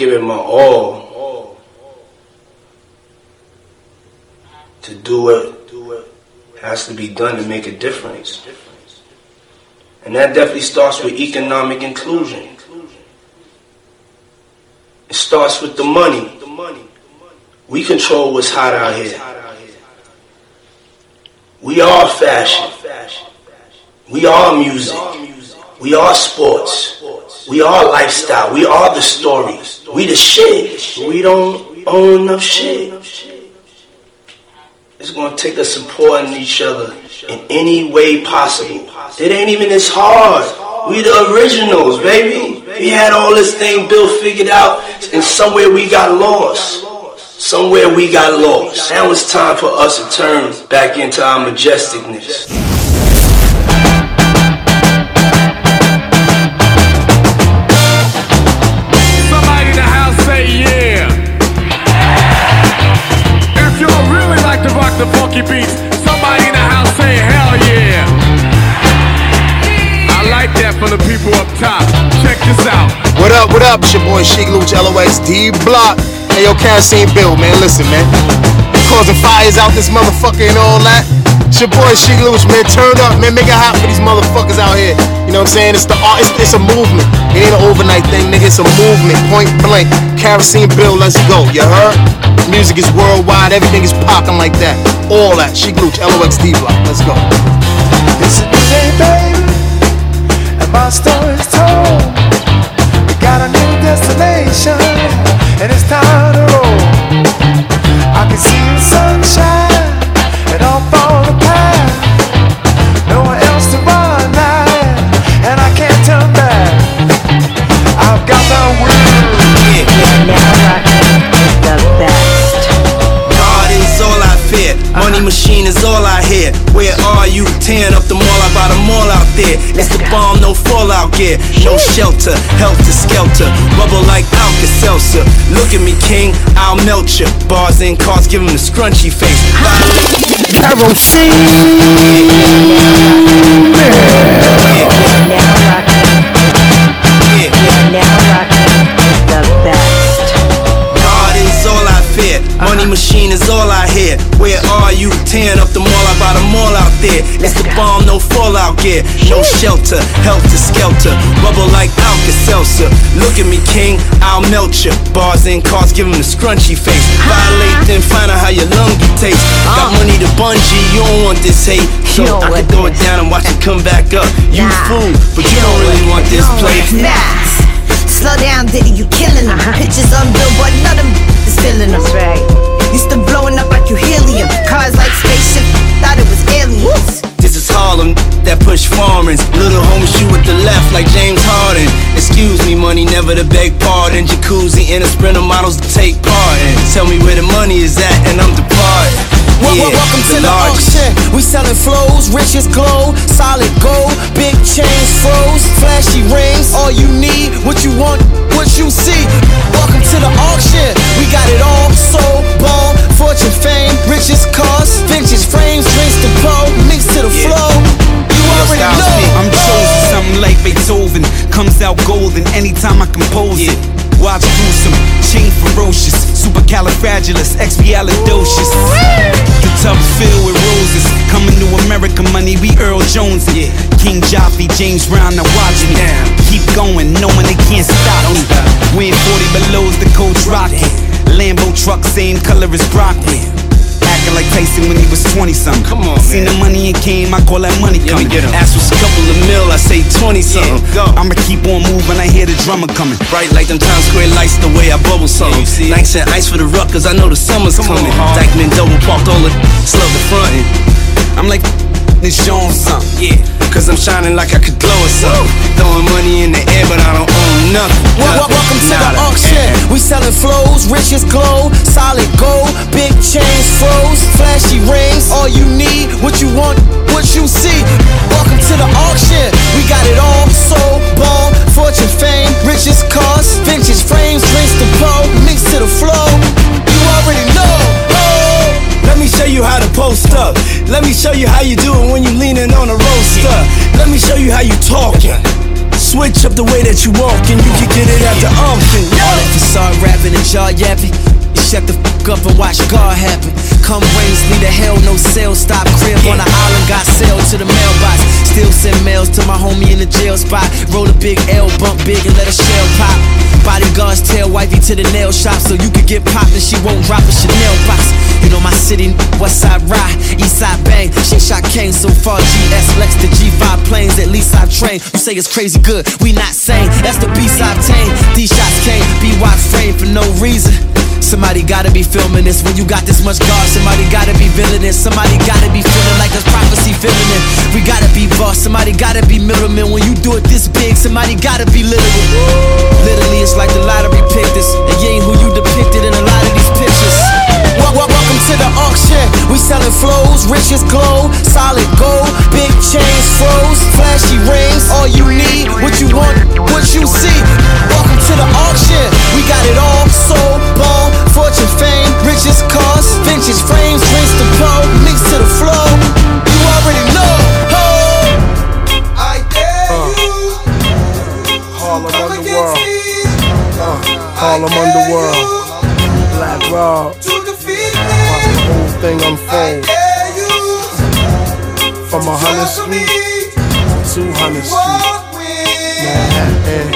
give it my all to do what has to be done to make a difference. And that definitely starts with economic inclusion. It starts with the money. We control what's hot out here. We are fashion. We are music. We are sports. We are lifestyle. We are the story. We the shit. We don't own no shit. It's going to take us supporting each other in any way possible. It ain't even as hard. We the originals, baby. We had all this thing built, figured out, and somewhere we got lost. Now it's time for us to turn back into our majesticness. The funky beats. Somebody in the house say hell yeah. I like that for the people up top. Check this out. What up, what up? It's your boy Sheek Louch, L.O.X, D-Block. Hey, yo, Kerosene Bill, man, listen, man. Causing fires out this motherfucker and all that. It's your boy Sheek Louch, man. Turn up, man. Make it hot for these motherfuckers out here. You know what I'm saying? It's the art. It's a movement. It ain't an overnight thing, nigga. It's a movement. Point blank. Kerosene Bill, let's go. You heard? Music is worldwide, everything is popping like that. All that, Sheek Louch, LOXD Block, let's go. This is the day, baby, and my story's told. We got a new destination, and it's time to roll. I can see the sunshine, and I'll follow the path. Nowhere else to run now, and I can't turn back. I've got the world. Yeah, now money machine is all I hear. Where are you? Tearing up the mall, I bought a mall out there. It's the bomb, no fallout gear. No shelter, helter skelter. Rubble like Alka-Seltzer. Look at me, king, I'll melt you. Bars and cars, give him the scrunchy face. Money machine is all I hear. Where are you? Tearing up the mall, I bought a mall out there. It's the bomb, no fallout gear. No shelter, helter skelter. Rubble like Alka-Seltzer. Look at me, king, I'll melt you. Bars and cars, give him the scrunchy face. Violate, then find out how your lungy tastes. Got money to bungee, you don't want this hate. So I can throw it down and watch it come back up. You fool, but you don't really want this play. Slow down, Diddy, you killing them. Pitches on Billboard, none of them is feeling them. That's right. Used to blowing up like you helium. Cars like spaceship, thought it was aliens. This is Harlem, that push foreigners. Little homies shoot with the left like James Harden. Excuse me, money never to beg pardon. Jacuzzi and a sprinter models to take part in. Tell me where the money is at and I'm departing. Yeah, welcome to the auction. We selling flows, riches glow, solid gold, big chains froze, flashy rings. All you need, what you want, what you see. Welcome to the auction. We got it all, soul, ball, fortune, fame, riches, cars, vintage frames, drinks to blow, mix to the flow. You already know. I'm chosen, something like Beethoven comes out golden anytime I compose it. Watch gruesome, chain ferocious, supercalifragilisticexpialidocious. The tub filled with roses, coming to America, money, we Earl Jones and King Joffe, James Brown, now watch me. Keep going, knowing they can't stop me. Win 40 belows, the coach rocking. Lambo truck, same color as broccoli. Acting like Tyson when he was 20-something. Come on, man. Seen the money and came, I call that money coming. Ask was a couple of mil, I say 20-something. I'ma keep on moving, I hear the drummer coming. Bright like them Times Square lights, the way I bubble something. Nights and ice for the ruck, cause I know the summer's coming. Dyckman double parked all the slug the frontin'. I'm like, this Jones something. Cause I'm shining like I could glow or something. Throwing money in the air, but I don't own nothing. Welcome to the auction. We selling flows, riches glow, solid gold, big chains froze, flashy rings. All you need, what you want, what you see. Welcome to the auction. We got it all, soul, ball, fortune, fame, riches, cars, vintage frames, drinks to blow, mix to the flow. You already know. Let me show you how to post up. Let me show you how you do it when you leaning on a roaster. Let me show you how you talking. Switch up the way that you walk and you can get it out the umphin'. All that facade rapping and jaw yapping. Shut the f*** up and watch God happen. Come rains, need a hell, no sales. Stop crib on the island, got sailed to the mailbox. Still send mails to my homie in the jail spot. Roll a big L, bump big and let a shell pop. Bodyguards tail wifey to the nail shop so you can get popped and she won't drop a Chanel box. You know my city, Westside Rye, Eastside Bang. She shot Kane so far, GS Lex to G5 planes. At least I trained. You say it's crazy good, we not sane. That's the beast I obtained. These shots came, B-Y frame for no reason. Somebody gotta be filming this. When you got this much guard, somebody gotta be villainous. Somebody gotta be feeling like a prophecy feeling it. We gotta be boss, somebody gotta be middleman. When you do it this big, somebody gotta be literal. Literally it's like the lottery picked us, and you ain't who you depicted in a lot of these pictures. Welcome to the auction. We selling flows, riches glow, solid gold, big chains froze, flashy rings. All you need, what you want, what you see. Welcome to the auction. We got it all, soul, ball, fortune, fame, riches, cars, vintage frames, drinks to blow, mix to the flow. You already know. Oh, I dare you. Harlem Underworld. Harlem Underworld. Black Rob. Watch the whole thing unfold. From 100th Street to 200th Street. Manhattan.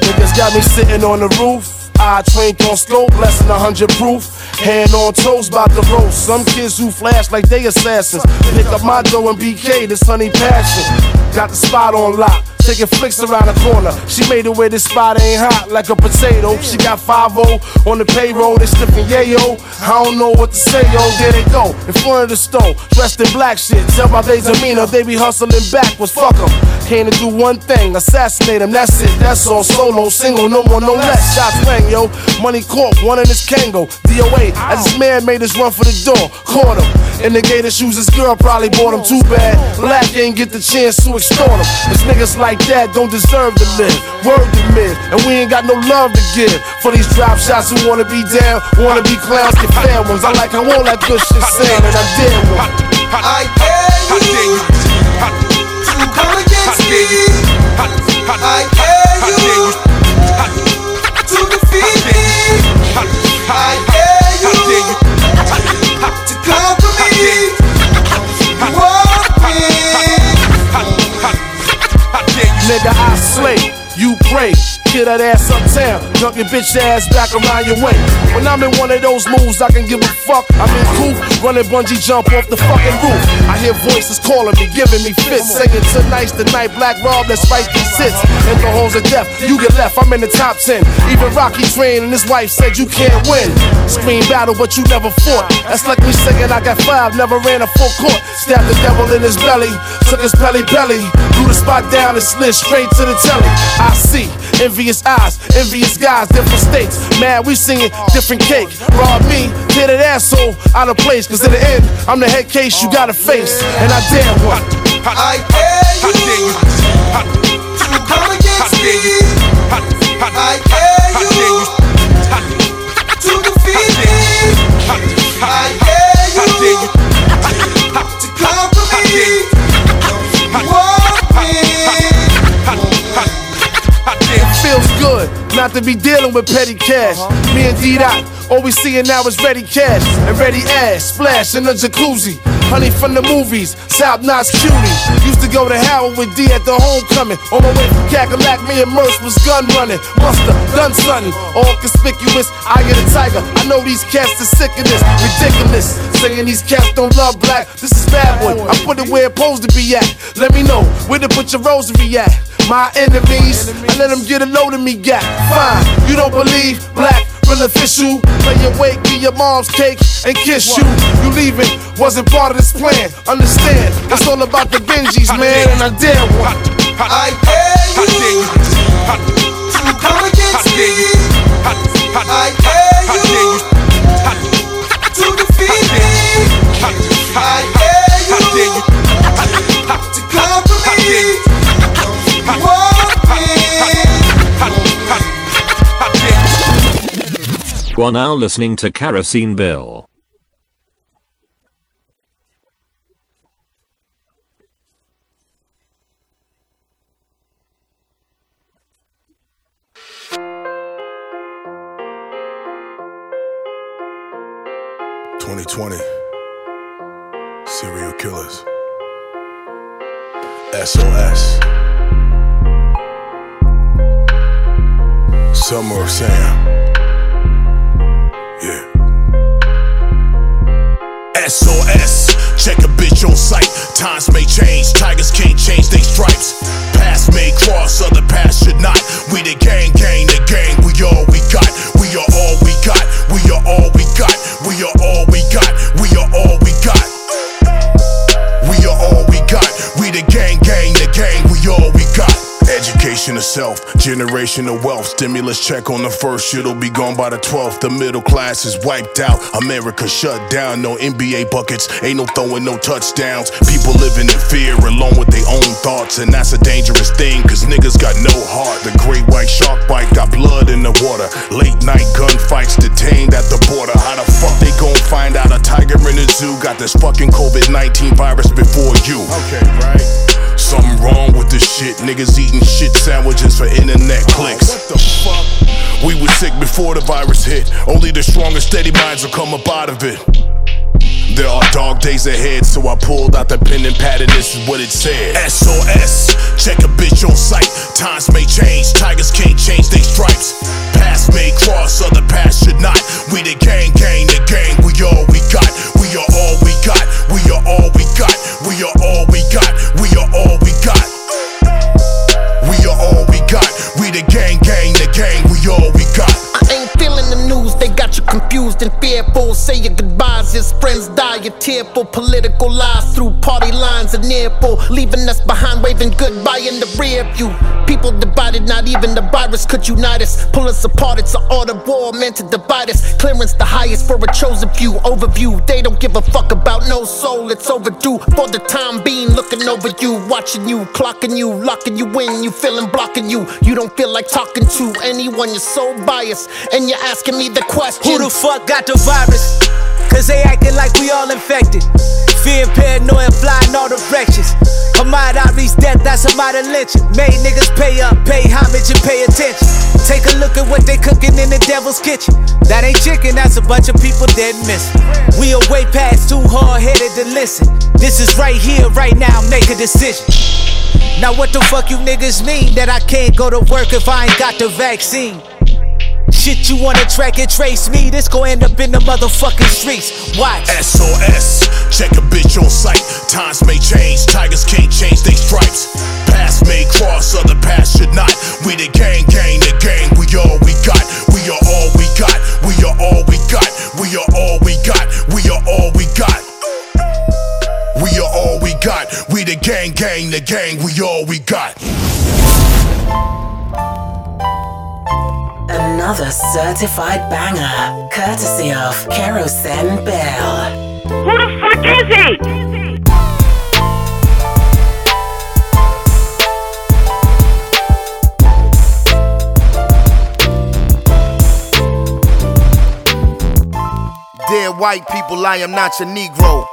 Niggas got me sitting on the roof. I trained on slope, less than 100 proof. Hand on toes, bout to roast. Some kids who flash like they assassins. Pick up my dough and BK, this honey passion. Got the spot on lock, taking flicks around the corner. She made it where this spot ain't hot like a potato. She got 5-0 on the payroll, they slipping yayo. I don't know what to say, yo, there they go. In front of the store, dressed in black shit. Tell by they demeanor, they be hustling backwards, fuck em. Came to do one thing, assassinate him, that's it, that's all. Solo, single, no more, no less. Shots rang, yo, money corp, one in his Kango. DOA, as this man made his run for the door, caught him. In the gator shoes, this girl probably bought him, too bad. Black didn't get the chance to extort him. This niggas like that don't deserve to live. Word to men, and we ain't got no love to give. For these drop shots who wanna be down, wanna be clowns, get fair ones. I like how all that good shit sound, and I dare one. I dare you. To go against me. I dare you. To defeat me. I dare you. To conquer me. Walk me. Nigga, I slay, you pray. Get that ass uptown, dunk your bitch ass back around your way. When I'm in one of those moves, I can give a fuck. I'm in coop, running bungee jump off the fucking roof. I hear voices calling me, giving me fits, saying tonight's the night, Black Rob, let's fight these hits. In the holes of death, you get left, I'm in the top 10. Even Rocky trained and his wife said you can't win. Scream battle, but you never fought. That's like me singing, I got 5, never ran a full court. Stabbed the devil in his belly, took his belly. Threw the spot down and slid straight to the telly. I see envious eyes, envious guys, different states. Mad, we singing different cake. Rob me, tear that asshole out of place. Cause in the end, I'm the head case you gotta face. And I dare one. I dare you. To go against me. I dare you. To defeat me. I dare you. To conquer me. Walk me. It feels good not to be dealing with petty cash. Me and D-Dot, all we seeing now is ready cash and ready ass, splash in the jacuzzi. Honey from the movies, South Knots cutie. Used to go to Howard with D at the homecoming. On my way from Cackalack, me and Merce was gun running. Buster, done something, all conspicuous. I get a tiger, I know these cats are sick of this. Ridiculous, saying these cats don't love black. This is bad one, I put it where it's supposed to be at. Let me know, where to put your rosary at. My enemies, I let them get a load of me, got fine. You don't believe black, real official. Lay awake, be your mom's cake and kiss you. You leaving, wasn't part of this plan. Understand, it's all about the Benjis, man. And I dare one. I dare you. To go against me. I dare you. To defeat me. I dare you. To conquer me. You are now listening to Kerosene Bill. 2020, serial killers, SOS, Summer of Sam, yeah, SOS, check a bitch on sight, times may change, tigers can't change they stripes, past may cross, other past should not, we the gang, gang, the gang, we all we got, we are all we got, we are all we got, we are all we got, we are all we got, we are all we got, we the gang, gang, the gang, we all we got. Education of self, generation of wealth, stimulus check on the first, shit'll be gone by the 12th. The middle class is wiped out, America shut down, no NBA buckets, ain't no throwing no touchdowns. People living in fear, alone with their own thoughts, and that's a dangerous thing, cause niggas got no heart. The great white shark bite got blood in the water, late night gunfights detained at the border. How the fuck they gon' find out a tiger in the zoo got this fucking COVID-19 virus before you? Okay, right? Something wrong with this shit, niggas eating shit sandwiches for internet clicks. What the fuck? We was sick before the virus hit, only the strongest steady minds will come up out of it. There are dark days ahead, so I pulled out the pen and pad and this is what it said. SOS, check a bitch on sight, times may change, tigers can't change they stripes, past may cross, other past should not, we the gang, gang, the gang, we all we got, we are all we got, we are all we got, we are all we got, we are all we got, we are all we got, we the gang, gang, the gang, we all we got. I ain't feeling the news, they got you confused and fearful, say your goodbyes, his friends die, you're tearful, political lies through party lines are nearful, leaving us behind, waving goodbye in the rear view. People divided, not even the virus could unite us, pull us apart, it's an art of war meant to divide us, clearance the highest for a chosen few, overview, they don't give a fuck about no soul, it's overdue, for the time being, looking over you, watching you, clocking you, locking you in, you feeling blocking you, you don't feel like talking to anyone, you're so biased, and you're asking me the question. Who the fuck got the virus? Cause they acting like we all infected. Fear and paranoia fly in all directions. Ahmaud Arbery's death, that's Ahmaud lynching. Made niggas pay up, pay homage and pay attention. Take a look at what they cooking in the devil's kitchen. That ain't chicken, that's a bunch of people dead missing. We are way past too hard-headed to listen. This is right here, right now, make a decision. Now what the fuck you niggas mean? That I can't go to work if I ain't got the vaccine? Shit, you wanna track and trace me? This gon' end up in the motherfucking streets. Watch. SOS, check a bitch on sight. Times may change, tigers can't change they stripes. Past may cross, other past should not. We the gang, gang, the gang, we all we got. We are all we got, we are all we got, we are all we got, we are all we got. We are all we got, we the gang, gang, the gang, we all we got. Another certified banger, courtesy of Kerosene Bill. Who the fuck is he? Dear white people, I am not your Negro.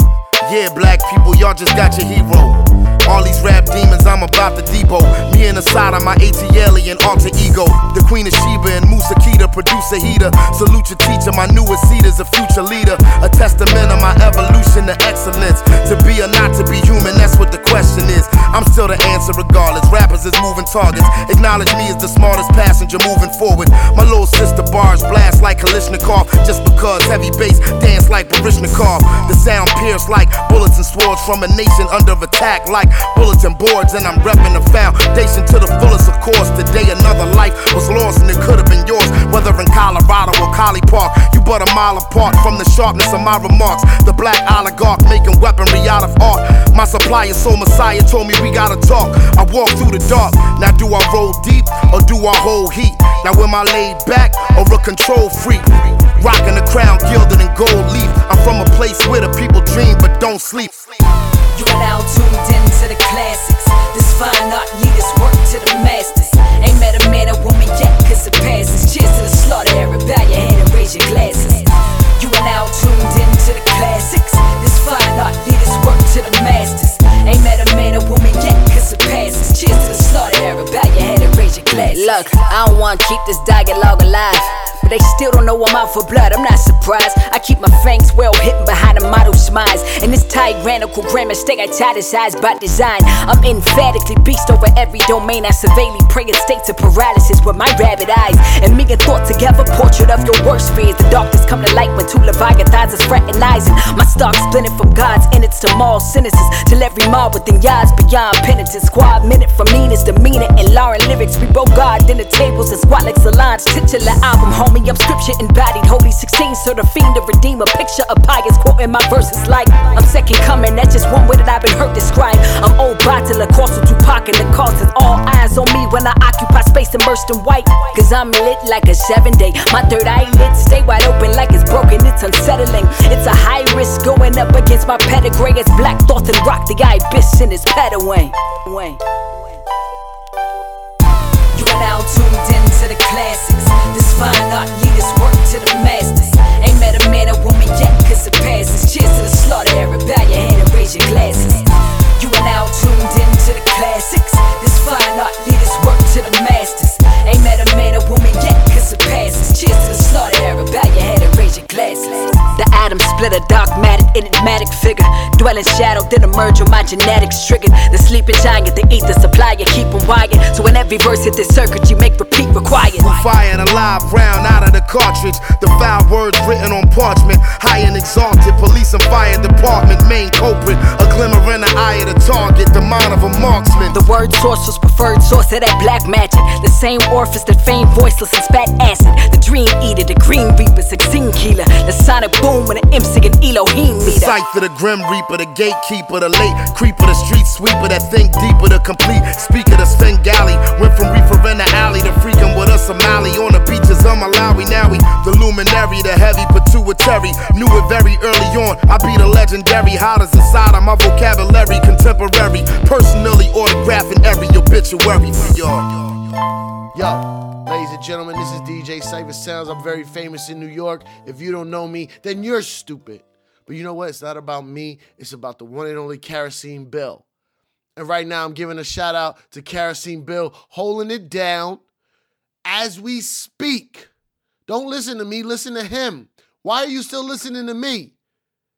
Yeah, black people, y'all just got your hero. All these rap demons, I'm about to debo. Me and Asada, my ATL and alter ego. The Queen of Sheba and Musa Kita, producer heater. Salute your teacher, my newest seed is a future leader. A testament of my evolution to excellence. To be or not to be human, that's what the question is. I'm still the answer regardless. Rappers is moving targets. Acknowledge me as the smartest passenger moving forward. My little sister bars blast like Kalishnikov. Just because heavy bass dance like Barishnikov. The sound pierced like bullets and swords from a nation under attack like bulletin boards, and I'm repping the foundation to the fullest, of course. Today another life was lost and it could have been yours, whether in Colorado or Collie Park. You but a mile apart from the sharpness of my remarks. The black oligarch making weaponry out of art. My supplier, Soul Messiah, told me we gotta talk. I walk through the dark. Now do I roll deep or do I hold heat? Now am I laid back or a control freak? Rocking the crown gilded in gold leaf. I'm from a place where the people dream but don't sleep. You are now tuned in to the classics. This fine art leaders work to the masters. Ain't met a man or woman yet, cause it passes. Cheers to the slaughter, everybody, bow your head and raise your glasses. You are now tuned in to the classics. This fine art leaders work to the masters. Ain't met a man or woman yet, cause it passes. Cheers to the slaughter, everybody, bow your head and raise your glasses. Look, I don't wanna keep this dialogue alive. but they still don't know I'm out for blood. I'm not surprised. I keep my fangs well hidden behind a model smiles. And this tyrannical grammar stereotypized by design. I'm emphatically beast over every domain. I severely prey in states of paralysis with my rabid eyes. And me and thought together, portrait of your worst fears. The darkness come to light when two leviathans is fraternizing. My stock splinted from God's innards to moral sentences. Till every mob within yards beyond penitence. Squad minute from Nina's demeanor and Lauren lyrics. We broke God in the tables and squat like Solange. Titular album, homie, I'm scripture embodied. Holy 16, so the fiend, the redeemer. Picture of pious quoting my verses like I'm second coming, that's just one way that I've been hurt described. I'm old bottle, of course, with Tupac and the cost is all eyes on me when I occupy space immersed in white. Cause I'm lit like a 7 day. My third eyelid stay wide open like it's broken, it's unsettling. It's a high risk going up against my pedigree. It's black thought and rock the ibis in his pedaway. You are now tuned in to the classics. This fine art leaders work to the masters. Ain't met a man or woman yet, cause it passes. Cheers to the slaughter, everybody, bow your hand and raise your glasses. You are now tuned in to the classics. This fine art leaders work to the masters. Ain't met a man or woman yet, cause it passes. Cheers to the slaughter, everybody, bow your hand and raise your glasses. The atom splitter, dogmatic, enigmatic figure. Dwelling shadow, then emerge on my genetics triggered. The sleeping giant, the ether supplier, keep them wired. So in every verse hit this circuit, you make repeat required. We fired a live round out of the cartridge. The foul words written on parchment. High and exalted, police and fire department. Main culprit, a glimmer in the eye of the target. The mind of a marksman. The word source was preferred source of that black magic. The same orifice that feigned voiceless and spat acid. The dream eater, the green reaper, 16 killer. The sonic boom and the MC and Elohim meter. The cipher, the grim reaper, the gatekeeper, the late creeper, the street sweeper, that think deeper, the complete speaker, the Svengali. Went from reefer in the alley to freaking with a Somali. On the beaches of Malawi, now we the luminary, the heavy pituitary. Knew it very early on, I be the legendary. Hollers inside of my vocabulary, contemporary. Personally autographing every obituary. Yo. Ladies and gentlemen, this is DJ Cyber Sounds. I'm very famous in New York. If you don't know me, then you're stupid. But you know what? It's not about me. It's about the one and only Kerosene Bill. And right now, I'm giving a shout out to Kerosene Bill, holding it down as we speak. Don't listen to me. Listen to him. Why are you still listening to me?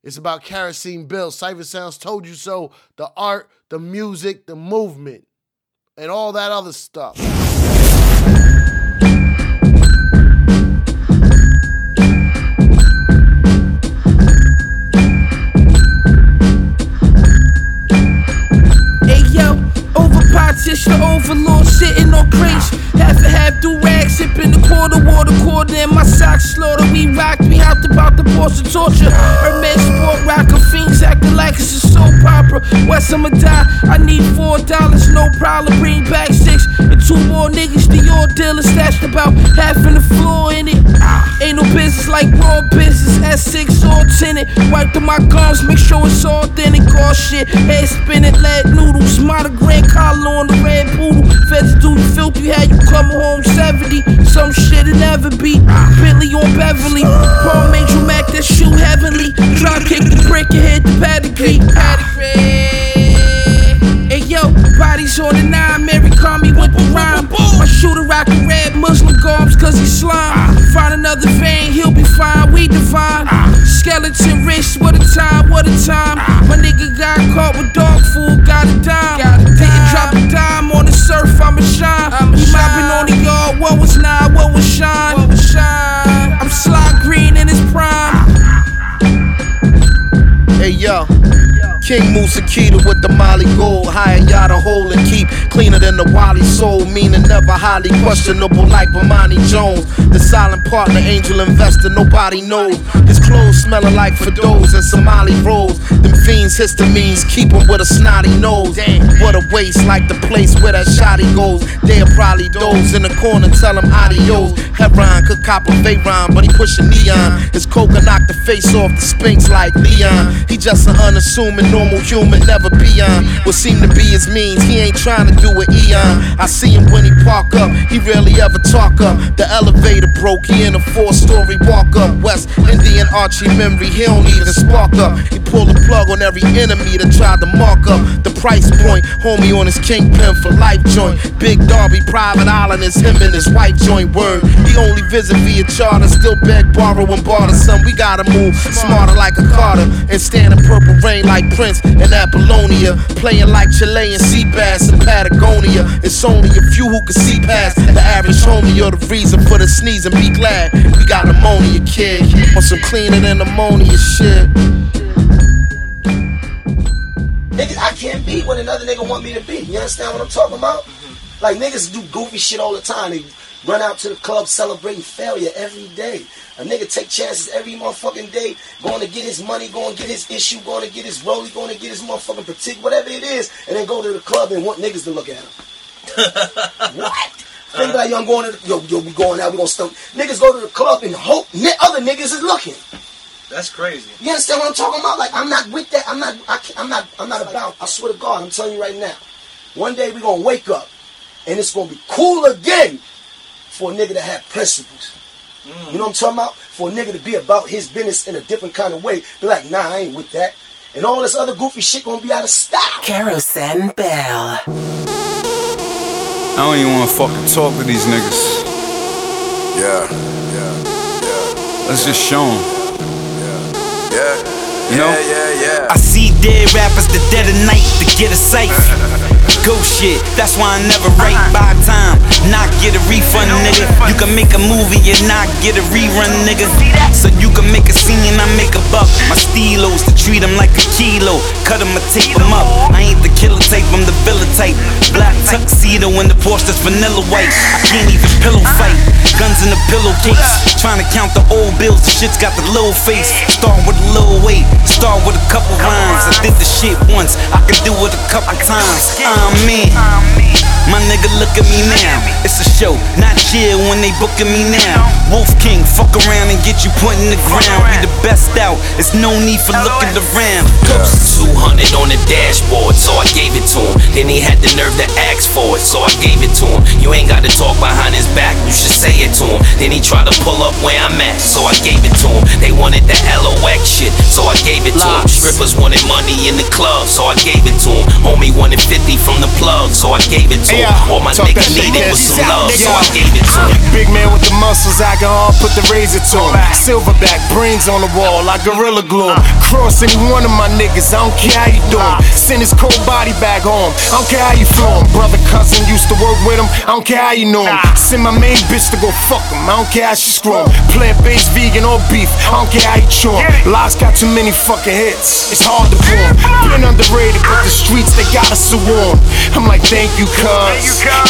It's about Kerosene Bill. Cyber Sounds told you so. The art, the music, the movement, and all that other stuff. Politician overlord sitting on crates. Half a half do rag sipping the quarter water quarter in my socks slaughter. We rocked me out about the boss of torture. Her men sport rockin' fiends acting like it's a soap opera. West I'ma die. I need $4, no problem. Bring back 6 and 2 more niggas. The old dealer stashed about half in the floor in it. Ain't no business like raw business. S6 all tinted. Wipe to my gums, make sure it's authentic. All shit, head spinning, lead noodles, monogram collar on the red poodle. Feds do the filthy, how you come home 70. Some shit it never be. Bentley on Beverly. Paul Angel Mac, that shoe heavenly. Drop kick the brick and hit the pedigree. Hey yo, bodies on the 9. Mary call me with the rhyme. My shooter rockin' red Muslim garbs cause he slime. Find another vein, he'll be fine. We divine. Skeleton wrist, what a time, what a time. My nigga got caught with dog food, got a dime. Didn't drop a dime on the surf, I'ma shine. He mopping on the yard, what was nine, what was shine. I'm Sly Green in his prime. Hey yo, King Musakita with the Molly Gold. High and y'all the hole and keep cleaner than the Wally Soul. Meaning never highly questionable like Bomani Jones. The silent partner, angel investor, nobody knows. His clothes smelling like Fados and Somali rolls. Them fiends histamines keep him with a snotty nose. What a waste, like the place where that shotty goes. They'll probably doze in the corner, tell him adios. Heron could cop a Veyron, but he pushing neon. His coke knocked the face off the Sphinx like Leon. He just an unassuming normal human, never beyond what seem to be his means. He ain't trying to do an eon. I see him when he park up, he rarely ever talk up. The elevator broke, he in a 4-story walk up. West Indian Archie memory, he don't even spark up. He pull the plug on every enemy that tried to mark up. The price point. Homie on his kingpin for life joint. Big Darby, private island is him and his white joint. Word, he only visit via charter. Still beg, borrow, and barter. Son, we gotta move smarter like a Carter and stand in purple rain like Prince in Apollonia. Playing like Chilean sea bass in Patagonia. It's only a few who can see past the average homie. You're the reason for the sneeze, and be glad we got ammonia, kid. On some cleaner than ammonia shit. Niggas, I can't be what another nigga want me to be. You understand what I'm talking about? Mm-hmm. Like, niggas do goofy shit all the time. They run out to the club celebrating failure every day. A nigga take chances every motherfucking day, going to get his money, going to get his issue, going to get his rollie, going to get his motherfucking particular, whatever it is, and then go to the club and want niggas to look at him. What? Think about, yo, I'm going to the, yo, we going out, we gonna stuff. Niggas go to the club and hope other niggas is looking. That's crazy. You understand what I'm talking about? Like, I'm not with that. I'm not about. I swear to God, I'm telling you right now. One day we're gonna wake up, and it's gonna be cool again for a nigga to have principles. Mm. You know what I'm talking about? For a nigga to be about his business in a different kind of way. Be like, nah, I ain't with that. And all this other goofy shit gonna be out of style. Kerosene Bill. I don't even want to fucking talk to these niggas. Yeah. Let's just show them. Yeah. You know? Yeah. I see dead rappers the dead of night to get a safe. Go shit, that's why I never write by time. Not get a refund, nigga. You can make a movie and not get a rerun, nigga. So you can make a scene and I make a buck. My steelos to treat them like a kilo. Cut them or tape them up. I ain't the killer type, I'm the villa type. Black tuxedo in the Porsche that's vanilla white. I can't even pillow fight. Guns in the pillowcase. Trying to count the old bills, the shit's got the little face. Start with a little weight, start with a couple rhymes. I did the shit once, I could do it a couple times. I'm in. My nigga, look at me now. It's a show, not chill when they booking me now. Wolf King, fuck around and get you put in the ground. We the best out, it's no need for looking around. Ghost 200 on the dashboard, so I gave it to him. Then he had the nerve to ask for it, so I gave it to him. You ain't gotta talk behind his back, you should say it to him. Then he tried to pull up where I'm at, so I gave it to him. They wanted the L.O.X shit, so I gave it to him. Strippers wanted money in the club, so I gave it to him. Homie wanted 50 from the plug, so I gave it to him. Hey, all my talk niggas needed was some love, so I gave it to him. Big man with the muscles, I can all put the razor to him. Silverback, brains on the wall, I gorilla glue him. Cross any one of my niggas, I don't care how you do him. Send his cold body back home, I don't care how you flow him. Brother cousin used to work with him, I don't care how you know him. Send my main bitch to go fuck him, I don't care how she screw him. Plant-based, vegan or beef, I don't care how you chew him. Lies got too many fucking hits, it's hard to pull him. Been underrated, but the streets, they got us so warm. I'm like, thank you, cuz.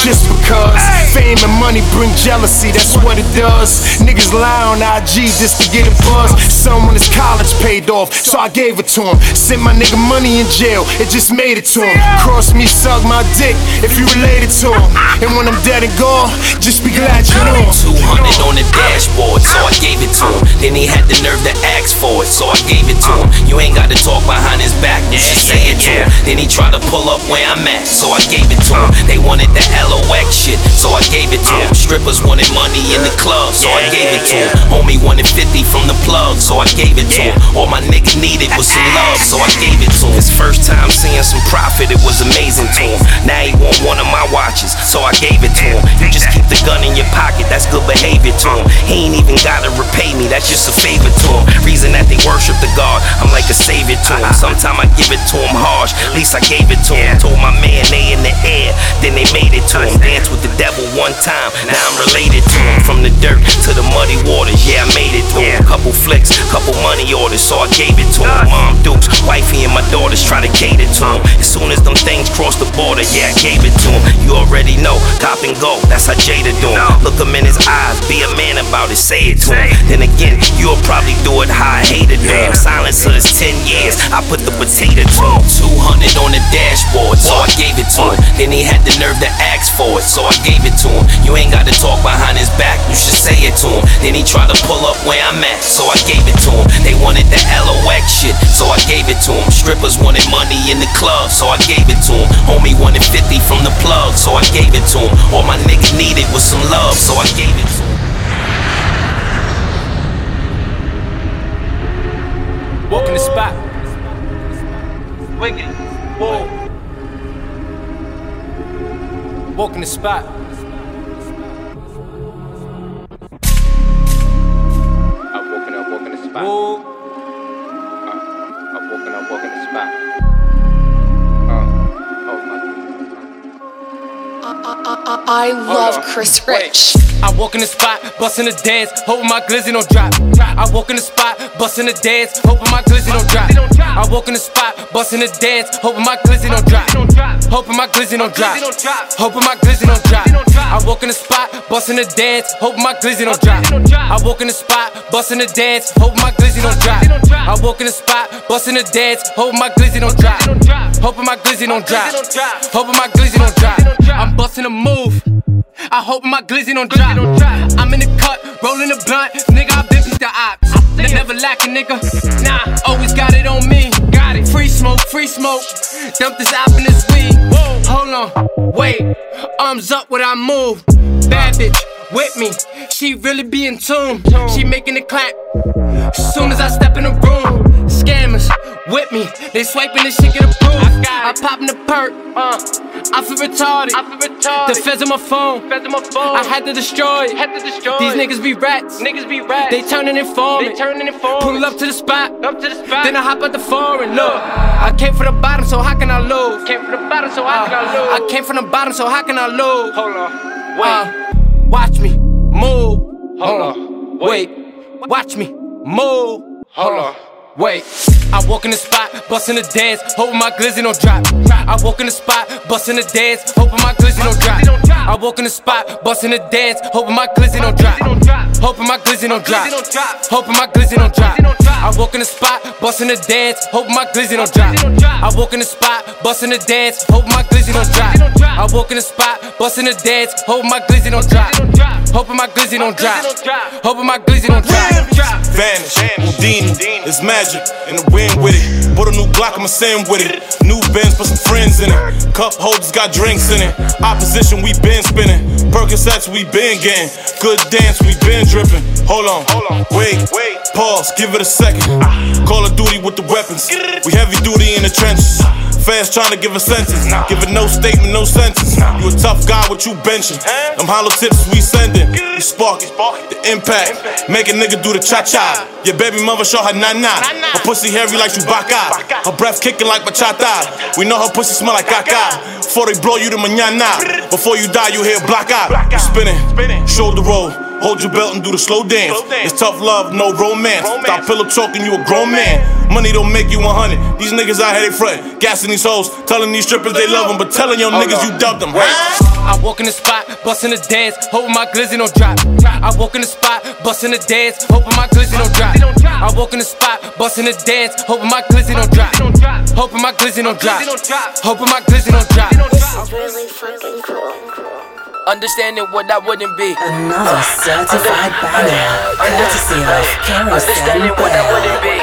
Just because fame and money bring jealousy, that's what it does. Niggas lie on IG just to get a buzz. Someone his college paid off, so I gave it to him. Sent my nigga money in jail, it just made it to him. Cross me, suck my dick if you related to him. And when I'm dead and gone, just be glad you know him. 200 on the dashboard, so I gave it to him. Then he had the nerve to ask for it, so I gave it to him. You ain't gotta talk behind his back, you should say it to him. Then he tried to pull up where I'm at, so I gave it to him. They wanted the L.O.X shit, so I gave it to him. Strippers wanted money in the club, so I gave it to him. Homie wanted 50 from the plug, so I gave it to him. All my niggas needed was some love, so I gave it to him. His first time seeing some profit, it was amazing to him. Now he want one of my watches, so I gave it to him. You just keep the gun in your pocket, that's good behavior to him. He ain't even gotta repay me, that's just a favor to him. Reason that they worship the God, I'm like a savior to him. Sometime I give it to him harsh, at least I gave it to him. Told my man they in the air, then they made it to him. Dance with the devil one time, now I'm related to him. From the dirt to the muddy waters, yeah, I made it to him. Couple flicks, couple money orders, so I gave it to him. Mom dukes, wifey and my daughters try to gate it to him. As soon as them things cross the border, yeah, I gave it to him. You already know, cop and go, that's how Jada do him. Look him in his eyes, be a man about it, say it to him. Then again, you'll probably do it how I hate it, damn. Silence for this 10 years, I put the potato to him. 200 on the dashboard, so I gave it to him. Then he had the nerve to ask for it, so I gave it to him. You ain't gotta talk behind his back, you should say it to him. Then he tried to pull up where I'm at, so I gave it to him. They wanted the L.O.X shit, so I gave it to him. Strippers wanted money in the club, so I gave it to him. Homie wanted 50 from the plug, so I gave it to him. All my niggas needed was some love, so I gave it to him. Walk in the spot. Wicked. Whoa. walking the spot. I'm walking the spot. I'm walking the spot. I love Chris Rich. I walk in the spot, bustin' the dance, hoping my glizzy don't drop. I walk in the spot, bustin' the dance, hoping my glizzy don't drop. I walk in the spot, bustin' the dance, hoping my glizzy don't drop. Hoping my glizzy don't drop. Hoping my glizzy don't drop. I walk in the spot, bustin' the dance, hoping my glizzy don't drop. I walk in the spot, bustin' the dance, hoping my glizzy don't drop. I walk in the spot, bustin' the dance, hoping my glizzy don't drop. Hoping my glizzy don't drop. Hoping my glizzy don't drop. I'm bustin' a move. I hope my glizzy don't drop. I'm in the cut, rolling the blunt. Nigga, I been with the ops. They never lacking, nigga. Nah, always got it on me. Got it. Free smoke, free smoke. Dump this op in this weed. Whoa, hold on, wait. Arms up when I move. Bad bitch with me. She really be in tune. She making it clap. Soon as I step in the room. Scammers with me. They swiping this shit, get approved. I popping the perk. I feel retarded. The feds on my phone. I had to destroy it. These niggas be rats. They turning informants. Pull up to the spot. Then I hop out the foreign. Look, I came from the bottom, so how can I lose? I came from the bottom, so how can I lose? Hold on, wait. Watch me move. Hold on, wait. Watch me move. Hold on. Wait, I walk in the spot, bustin' the dance, hoping my glizzy don't drop. I walk in the spot, bustin' the dance, hoping my glizzy don't drop. I walk in the spot, bustin' the dance, hoping my glizzy don't drop. Hoping my glizzy don't drop. Hoping my glizzy don't drop. I walk in the spot, bustin' the dance, hoping my glizzy don't drop. I walk in the spot, bustin' the dance, hoping my glizzy don't drop. I walk in the spot, bustin' the dance, hoping my glizzy don't drop. Hoping my glizzy don't drop. Hoping my glizzy don't drop. Vanish, Houdini, it's magic. In the wind with it. Bought a new Glock, I'ma sin with it. New Benz, put some friends in it. Cup holders got drinks in it. Opposition, we been spinning. Percocets, we been getting. Good dance, we been dripping. Hold on, wait, pause, give it a second. Call of Duty with the weapons. We heavy duty in the trenches. Fast trying to give a sentence. Giving no statement, no sentence. You a tough guy, what you benching? Them hollow tips we sending. You spark it, the impact. Make a nigga do the cha-cha. Your baby mother show her na-na. Her pussy hairy like Chewbacca. Her breath kicking like bachata. We know her pussy smell like caca. Before they blow you to mañana. Before you die, you hear black eye. You spinning, shoulder roll. Hold your belt and do the slow dance. It's tough love, no romance. Stop pillow talking, you a grown man. Money don't make you 100. These niggas out here, they front. Gassing these hoes, telling these strippers they love them, but telling your niggas you dubbed them. I walk in the spot, bustin' the dance, hoping my glizzy don't drop. I walk in the spot, bustin' the dance, hoping my glizzy don't drop. I walk in the spot, bustin' the dance, hoping my glizzy don't drop. Hoping my glizzy don't drop. Hoping my glizzy don't drop. This is really fucking cool. Understanding what I wouldn't be. Another certified banger. Courtesy of Kerosene Bill. Understanding what I wouldn't be.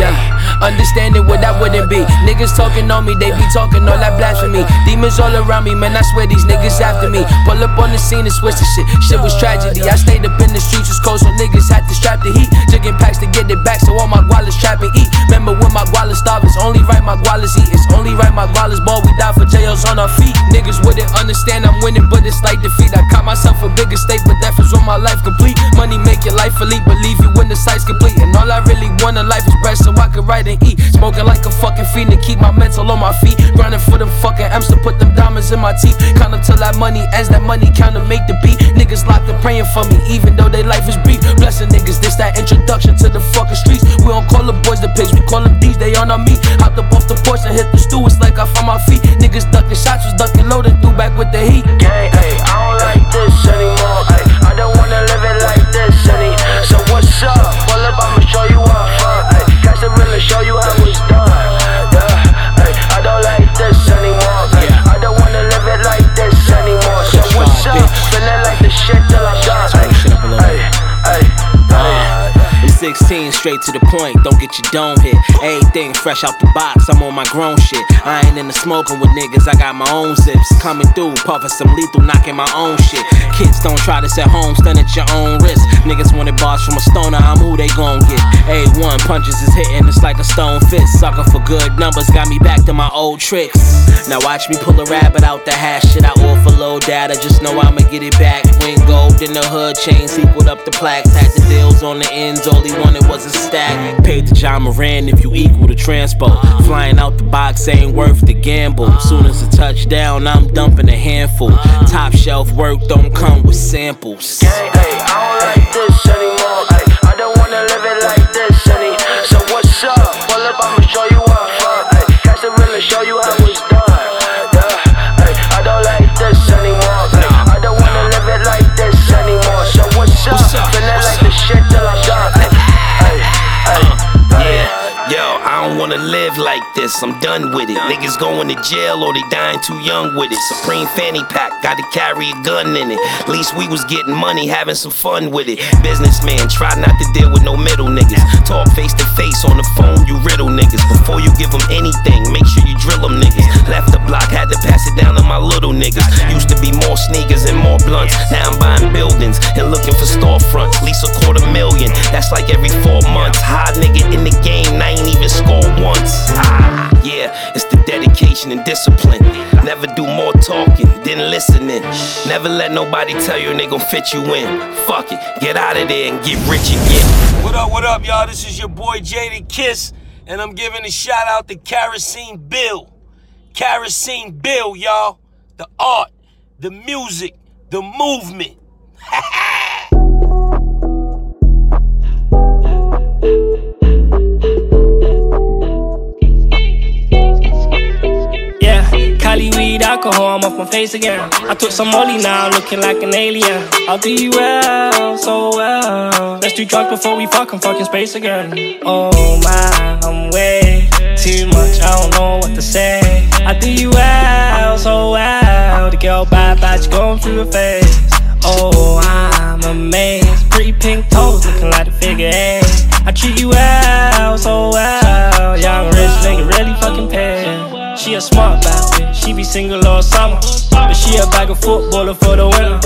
Yeah, understanding what I wouldn't be. Niggas talking on me, they be talking all that blasphemy. Demons all around me, man, I swear these niggas after me. Pull up on the scene and switch the shit. Shit was tragedy. I stayed up in the streets, was cold, so niggas had to strap the heat. Chicken packs to get it back, so all my gualas trap and eat. Remember when my gualas starve, it's only right my gualas eat. It's only right my gualas ball, we die for jails on our feet. Niggas wouldn't understand I'm winning, but it's like defeat. I caught myself a bigger stake, but that was on my life complete. Money make your life elite, but leave you when the sight's complete. And all I really want in life is bread, so I can write and eat. Smoking like a fucking fiend to keep my mental on my feet. Grinding for them fucking M's to put them diamonds in my teeth. Count them till that money ends, that money count to make the beat. Niggas locked up praying for me, even though they life is brief. Blessing niggas, this that introduction to the fucking streets. We don't call the boys the pigs, we call them D's, they on our meat. Hopped up off the porch and hit the stool, it's like I found my feet. Niggas ducking shots, was ducking low, then threw back with the heat. Gang, ayy, I don't like this anymore, ayy. I don't wanna live it like this anymore. So what's up? Pull up, I'ma show you what I'm fun, ayy. Catch the real and show you how it's done, yeah, ayy. I don't like this anymore, ayy. I don't wanna live it like this anymore. So what's up? Feeling like the shit till I'm done, ayy, ayy, ayy, ayy. 6 15, straight to the point, don't get your dome hit. Everything fresh out the box, I'm on my grown shit. I ain't in the smoking with niggas, I got my own zips. Coming through, puffing some lethal, knocking my own shit. Kids don't try this at home, stand at your own risk. Niggas wanted bars from a stoner, I'm who they gon' get. A1 punches is hitting, it's like a stone fist. Sucker for good numbers, got me back to my old tricks. Now watch me pull a rabbit out the hash shit. I offer low data, just know I'ma get it back. Win gold in the hood, chains equaled up the plaques. Had the deals on the ends, all he wanted was a stack. Paid to John Moran if you equal the transpo. Flying out the box ain't worth the gamble. Soon as a touchdown, I'm dumping a handful. Top shelf work don't come with samples. Hey, I don't like this anymore. I don't wanna live it like this anymore. So what's up? Pull up, I'ma show you what I'm fun. Catch the real and show you how it's done. I don't like this anymore. I don't wanna live it like this anymore. So what's up? Feeling like the shit till I'm done. Yo, I don't wanna live like this, I'm done with it. Niggas going to jail or they dying too young with it. Supreme fanny pack, gotta carry a gun in it. At least we was getting money, having some fun with it. Businessman, try not to deal with no middle niggas. Talk face to face on the phone, you riddle niggas. Before you give them anything, make sure you drill them niggas. Left the block, had to pass it down to my little niggas. Used to be more sneakers and more blunts. Now I'm buying buildings and looking for storefronts. At least $250,000, that's like every 4 months. High nigga in the game, I ain't even score once. Yeah, it's the dedication and discipline. Never do more talking than listening. Never let nobody tell you and they gon' fit you in. Fuck it, get out of there and get rich again. What up, y'all? This is your boy Jaden Kiss, and I'm giving a shout out to Kerosene Bill. Kerosene Bill, y'all. The art, the music, the movement. Cali weed, alcohol, I'm off my face again. I took some Molly now, looking like an alien. I'll do you well, so well. Let's do drugs before we fuck, I'm fucking space again. Oh my, I'm way too much, I don't know what to say. I do you well, so well. The girl bad, bad, she going through her phase. Oh, I'm amazed. Pretty pink toes, looking like a figure eight. I treat you well, so well. Young rich nigga, really fucking paid. She a smart bastard, she be single all summer. But she a bag of footballer for the winner.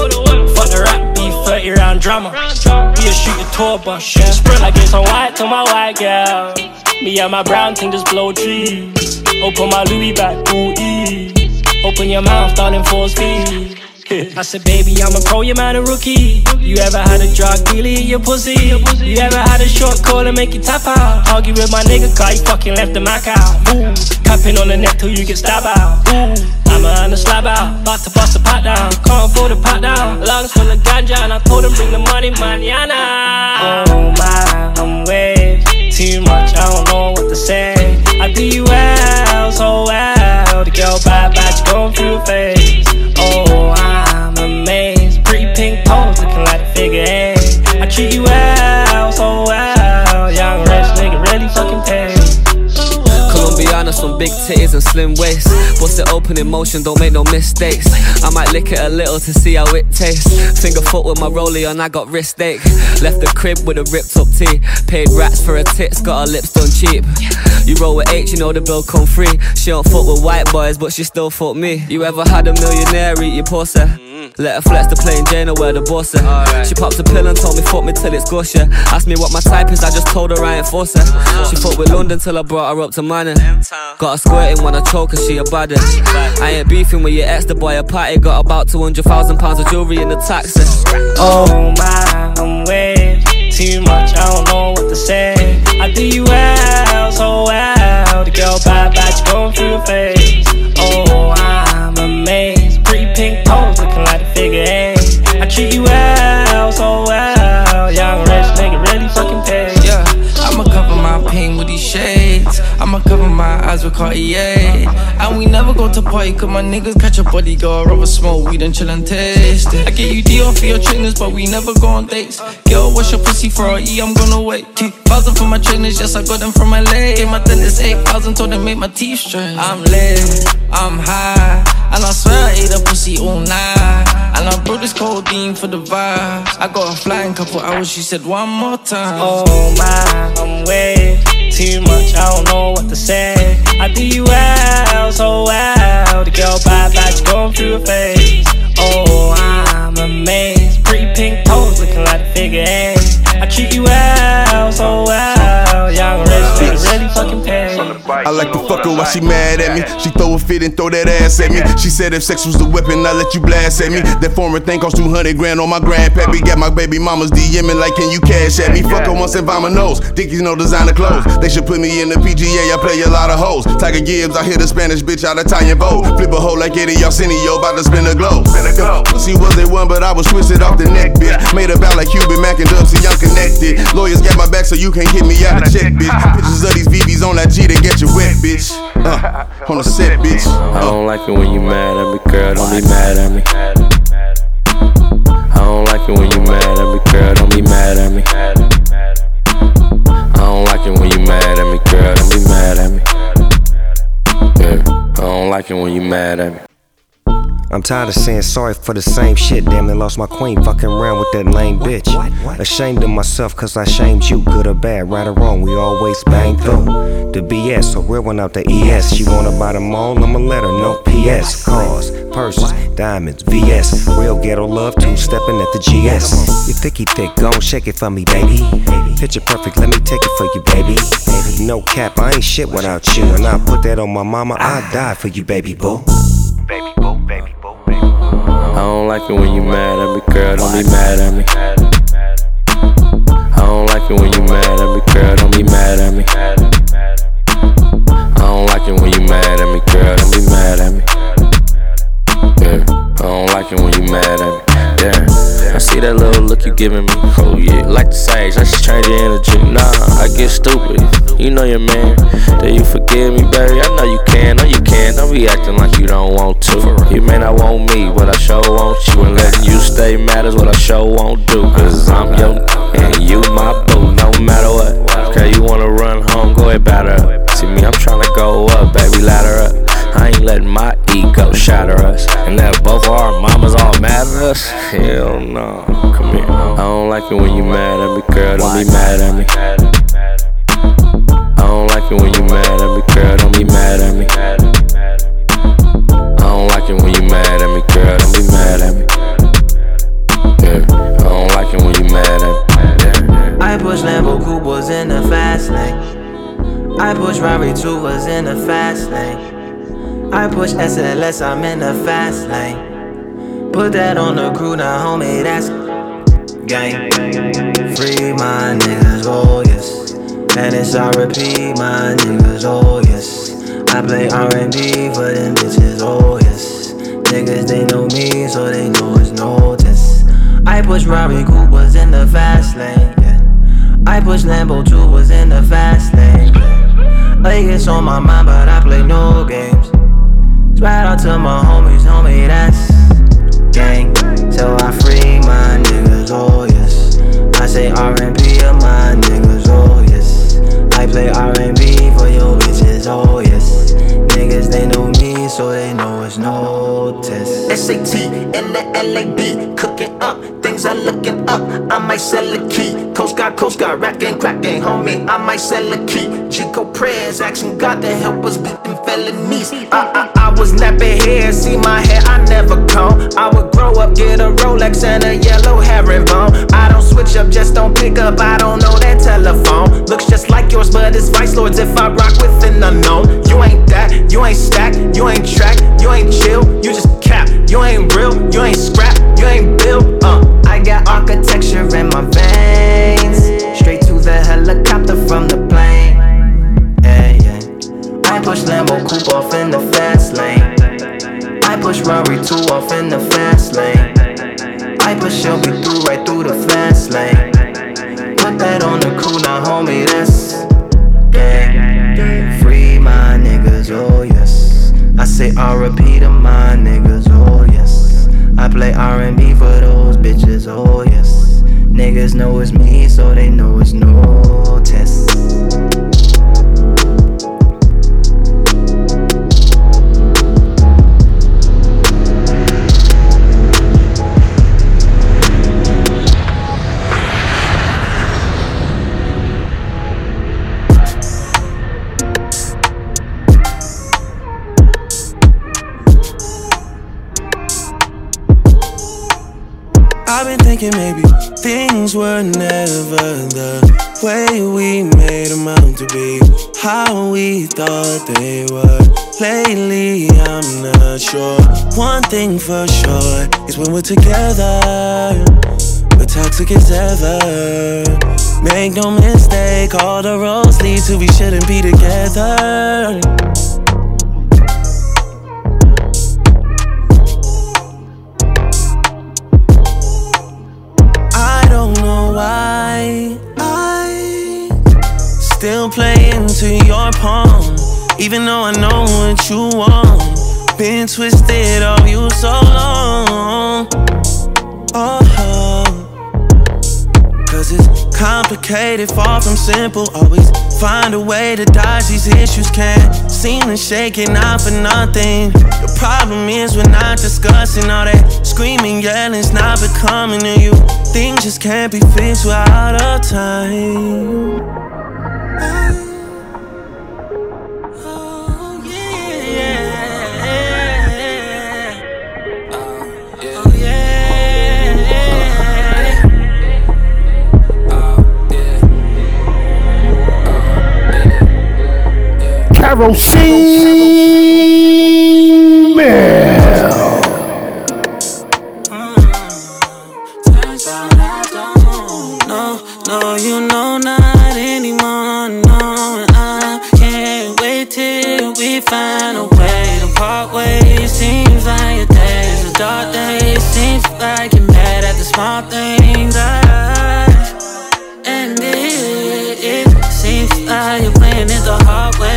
Fuck the rap beef, 30 round drama. We a shoot the tour bus, shoot the sprinter. I get some white to my white girl. Me and my brown thing just blow trees. Open my Louis back, ooh ee. Open your mouth, darling, 4 speed. I said, baby, I'm a pro, your man a rookie. You ever had a drug dealer in your pussy? You ever had a short call and make you tap out? Argue with my nigga, guy, you fucking left the Mac out. Ooh, capping on the neck till you get stabbed out. Ooh, I'm a and a slab out, about to bust a pack down. Can't afford a pack down, lungs full of ganja. And I told him, bring the money, manana. Oh my, I'm way too much, I don't know what to say. I do you well, so well. The girl bad, bad, she going through her phase. Oh, I'm amazed. Pretty pink toes, looking like a figure eight. I treat you well, so well. Young rich nigga, really fucking paid. Colombianas from big titties and slim waist. Bust it open in motion, don't make no mistakes. I might lick it a little to see how it tastes. Finger foot with my rollie on, I got wrist ache. Left the crib with a ripped up tee. Paid rats for her tits, got her lips done cheap. You roll with H, you know the bill come free. She don't fuck with white boys, but she still fuck me. You ever had a millionaire eat your pussy? Let her flex the plain Jane or where the boss at. Right. She pops a pill and told me fuck me till it's gush, yeah. Asked me what my type is, I just told her I ain't force her. She fucked with London till I brought her up to Manhattan. Got her squirting when I choke her, she a badder. I ain't beefing with your ex, the boy a patty. Got about £200,000 of jewelry in the taxi. Oh my, I'm way too much, I don't know what to say. I do you well, so well. The girl bad, bad, she going through her phase. Oh, I'm amazed. Pretty pink toes, looking like a figure eight. I treat you well, so well. Young rich nigga, really fucking paid. Yeah, I'ma cover my pain with these shades. I'ma cover my eyes with Cartier. And we never go to party, cause my niggas catch a bodyguard. Rubber smoke, we done chill and taste it. I get you D off for your trainers, but we never go on dates. Girl, what's your pussy for a E? I'm gonna wait. 2,000 for my trainers, yes, I got them from LA. Gave my dentist 8,000, told them make my teeth straight. I'm lit, I'm high, and I swear I ate a pussy all night. And I broke this codeine for the vibes. I got a flying couple hours, she said one more time. Oh my, I'm way too much, I don't know what to say. I do you well, so well. The girl bye-bye, she going through a phase. Oh, I'm amazed. Pretty pink toes looking like a figure eight. I treat you well, so well. Young rich, really fucking paid. I like to fuck her while she mad at me. She throw a fit and throw that ass at me. She said if sex was the weapon, I let you blast at me. That foreign thing cost $200 grand on my grandpappy. Got my baby mama's DMing like, can you cash at me? Fuck her once and vomit nose. Dickies no designer clothes. They should put me in the PGA. I play a lot of hoes. Tiger Gibbs, I hit a Spanish bitch out of Italian Vogue. Flip a hoe like Eddie Arsenio, about to spin a glow. She wasn't one, but I was twisted off the neck, bitch. Made a bout like Cuban Mac and Dubs, see I'm connected. Lawyers got my back, so you can't hit me out of check, bitch. Pictures of these VBs on that G, they get you wet, bitch. On the set, bitch. I don't like it when you mad at me, girl. Don't be mad at me. I don't like it when you mad at me, girl. Don't be mad at me. I don't like it when you mad at me, girl. Don't be mad at me. Yeah. I don't like it when you mad at me. I'm tired of saying sorry for the same shit. Damn, I lost my queen fucking around with that lame bitch. Ashamed of myself cause I shamed you. Good or bad, right or wrong, we always bang through the BS, so we're one out the ES. She wanna buy them all, I'ma let her know. PS, cars, purses, diamonds, VS. Real ghetto love, two-stepping at the GS. You thicky thick, gon' shake it for me, baby. Picture perfect, let me take it for you, baby. No cap, I ain't shit without you. And I put that on my mama, I die for you, baby boo. Baby boo, baby. I don't like it when you mad at me, girl, don't be mad at me. I don't like it when you mad at me, girl, don't be mad at me. I don't like it when you mad at me, girl, don't be mad at me. Yeah, I don't like it when you mad at me, yeah. I see that little look you giving me, oh yeah. Like the sage, I just change the energy, nah, I get stupid. You know your man, then you forgive me, baby. I know you can, no you can. Don't be acting like you don't want to. You may not want me, but I sure want you. And letting you stay mad is what I sure won't do. Cause I'm your and you my boo, no matter what. Girl, you wanna run home, go ahead, batter up. See me, I'm tryna go up, baby, ladder up. I ain't letting my ego shatter us. And that both our mamas all mad at us. Hell no, come here. I don't like it when you mad at me, girl, don't be mad at me. I don't like it when you mad at me, girl, don't be mad at me. I don't like it when you mad at me, girl, don't be mad at me. Yeah, I don't like it when you mad at me. Yeah. I push Lambo Coupes in the fast lane. I push Rari Tubas in the fast lane. I push SLS, I'm in the fast lane. Put that on the crew, now homie, that's gang. Free my niggas, oh yes. And it's R&B, my niggas, oh yes. I play R&B for them bitches, oh yes. Niggas, they know me, so they know it's notice. I push Rari Coopers in the fast lane, yeah. I push Lambo Tubas in the fast lane, yeah. Like it's on my mind, but I play no games. It's right out to my homies, homie, that's gang. So I free my niggas, oh yes. I say R&B of my niggas, oh yes. I play R&B for your bitches, oh yes. Niggas, they know me, so they know it's notice. SAT in the LAB, cooking up, things are looking up. I might sell a key, Coast Guard, racking, cracking, homie. I might sell a key, Chico prayers, asking God to help us beat them felonies. I was napping hair, see my hair, I never comb. I would grow up, get a Rolex and a yellow herringbone. I don't switch up, just don't pick up, I don't know that telephone. Looks just like yours, but it's Vice Lords if I rock with an unknown. You ain't that, you ain't stack, you ain't track, you ain't chill, you just cap. You ain't real, you ain't scrap, you ain't built, I got architecture in my veins. Straight to the helicopter from the plane, yeah, yeah. I push Lambo coupe off in the fast lane. I push Rari 2 off in the fast lane. I push Shelby through right through the fast lane. Put that on the crew, now homie, that's gang. Free my niggas, oh yes. I say R&B to my niggas, oh yes. I play R&B for those bitches, oh yes. Niggas know it's me, so they know it's no test. been thinking maybe things were never the way we made them out to be, how we thought they were. Lately I'm not sure. One thing for sure is when we're together, we're toxic as ever. Make no mistake, all the roads lead to we shouldn't be together. Still playing to your palm, even though I know what you want. Been twisted of you so long. Oh, cause it's complicated, far from simple. Always find a way to dodge these issues. Can't seem to shake it, not for nothing. The problem is we're not discussing all that screaming, yelling's not becoming to you. Things just can't be fixed without a time. Kerosene Bill. Turns out I don't know. No, you know, not anymore. No, and I can't wait till we find a way to part ways. Seems like your days are dark days. Seems like you're mad at the small things. And it seems like you're playing it the hard way.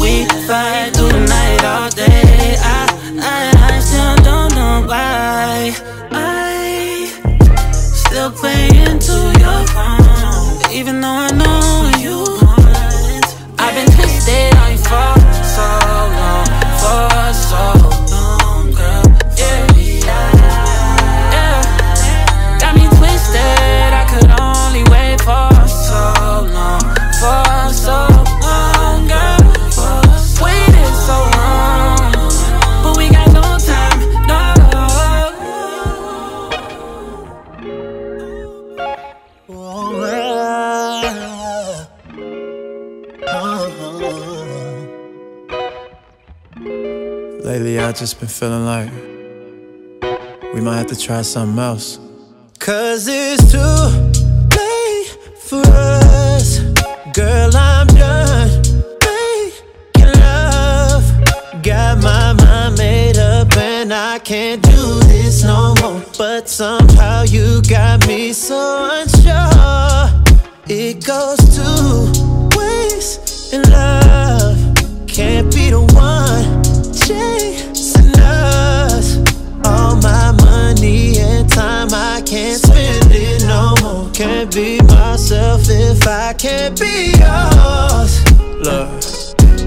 We fight through the night all day. I still don't know why I still play into your phone, even though I know you. I've been twisted on you for so long, for so long. I've just been feeling like we might have to try something else. Cause it's too late for us. Girl, I'm done making love. Got my mind made up and I can't do this no more. But somehow you got me so unsure. It goes to waste in love. Can't be the one chasing us. All my money and time, I can't spend it no more. Can't be myself if I can't be yours. Lord,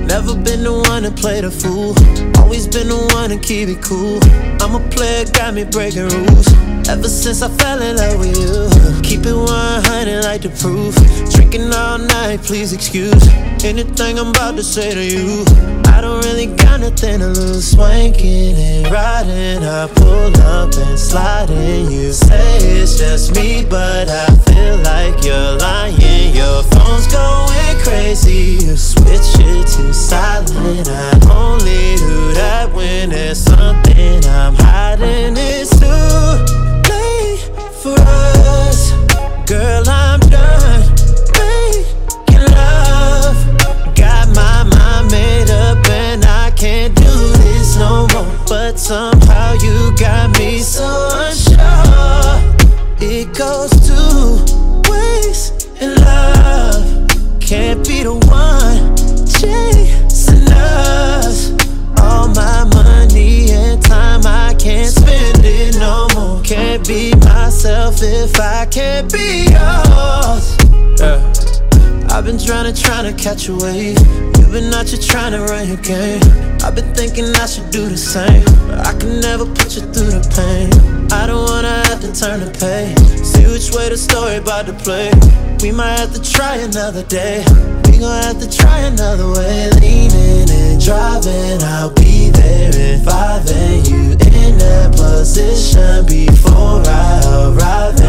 never been the one to play the fool. Always been the one to keep it cool. I'm a player, got me breaking rules. Ever since I fell in love with you. Keep it 100 like the proof. Drinking all night, please excuse anything I'm about to say to you. I don't really got nothing to lose. Swanking and riding, I pull up and slide in. You say it's just me, but I feel like you're lying. Your phone's going crazy, you switch it to silent. I only do that when there's something I'm hiding. It's too late for us. Girl, I'm done making love. Got my mind made up and I can't do this no more. But somehow you got me so unsure. It goes to waste in love. Can't be the one chasing us. All my money and time, I can't spend it no more. Can't be myself if I can't be yours. Yeah. I've been trying to catch a wave. You've been out here trying to run your game. I've been thinking I should do the same, but I can never put you through the pain. I don't wanna have to turn the page. See which way the story about to play. We might have to try another day. We gon' have to try another way. Leaning and driving, I'll be there in 5 and you in that position before I arrive.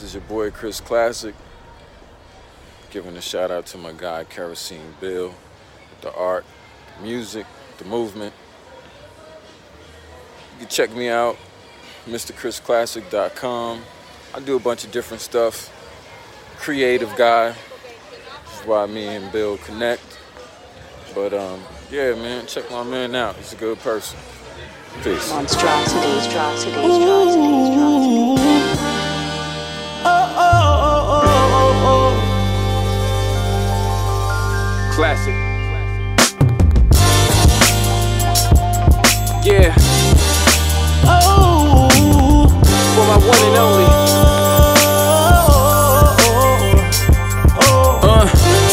This is your boy Chris Classic, giving a shout out to my guy Kerosene Bill, the art, the music, the movement. You can check me out, MrChrisClassic.com. I do a bunch of different stuff. Creative guy, this is why me and Bill connect. But yeah, man, check my man out. He's a good person. Peace. Monstrosities. Classic. Yeah. Oh, for my one and only.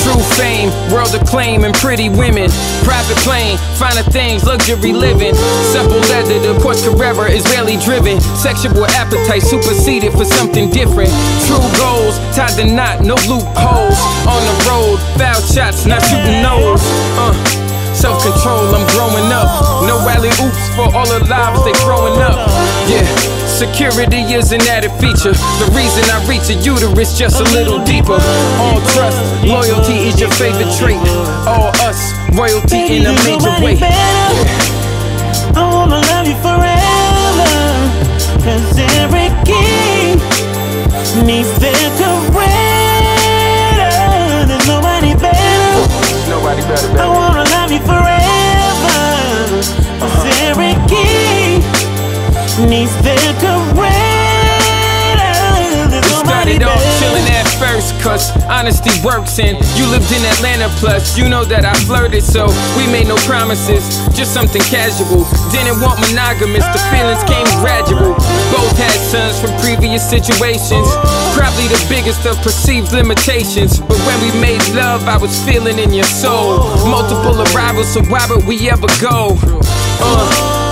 True fame, world acclaim, and pretty women. Private plane, finer things, luxury living. Simple leather, the Porsche Carrera is barely driven. Sexual appetite superseded for something different. True goals, tied to knot, no loopholes. On the road, foul shots, not shooting those. Self-control, I'm growing up. No alley-oops for all the lives they growing up. Yeah. Security is an added feature. The reason I reach a uterus just a little deeper. All trust, loyalty is your favorite trait. All us, royalty baby, in a major way. I wanna love you forever, cause every king needs their creator. There's nobody better, nobody better, baby. I wanna love you forever, cause every king needs their career. It started off chillin' at first, cause honesty works, and you lived in Atlanta, plus you know that I flirted, so we made no promises, just something casual. Didn't want monogamous, the feelings came gradual. Both had sons from previous situations, probably the biggest of perceived limitations. But when we made love, I was feeling in your soul. Multiple arrivals, so why would we ever go?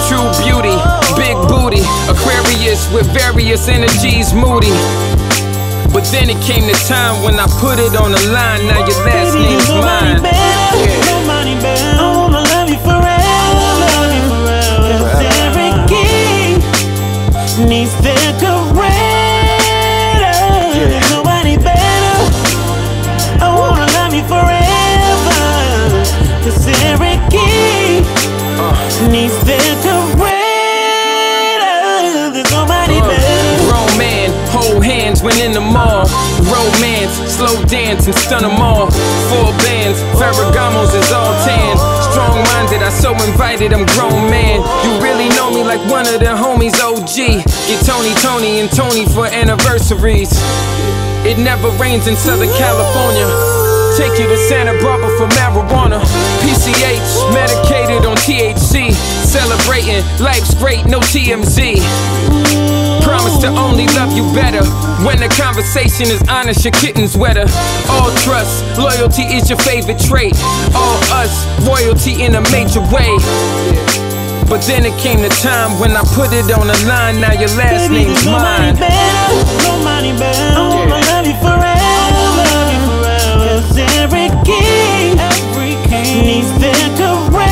True beauty, big booty, Aquarius with various energies, moody. But then it came the time when I put it on the line. Now your last name's mine. Nobody better, I wanna love you forever. Cause every king needs their career. There's nobody better, I wanna love you forever. Cause every king needs their career. Hands when in the mall, romance, slow dance and stun them all. Four bands, Ferragamos is all tan. Strong minded, I so invited, I'm grown man. You really know me like one of the homies, OG. Get Tony and Tony for anniversaries. It never rains in Southern California. Take you to Santa Barbara for marijuana. PCH, medicated on THC. Celebrating, life's great, no TMZ. Promise to only love you better. When the conversation is honest, your kitten's wetter. All trust, loyalty is your favorite trait. All us, royalty in a major way. But then it came the time when I put it on the line. Now your last baby, name's mine. Nobody better, I wanna love you forever. Cause every king needs their career.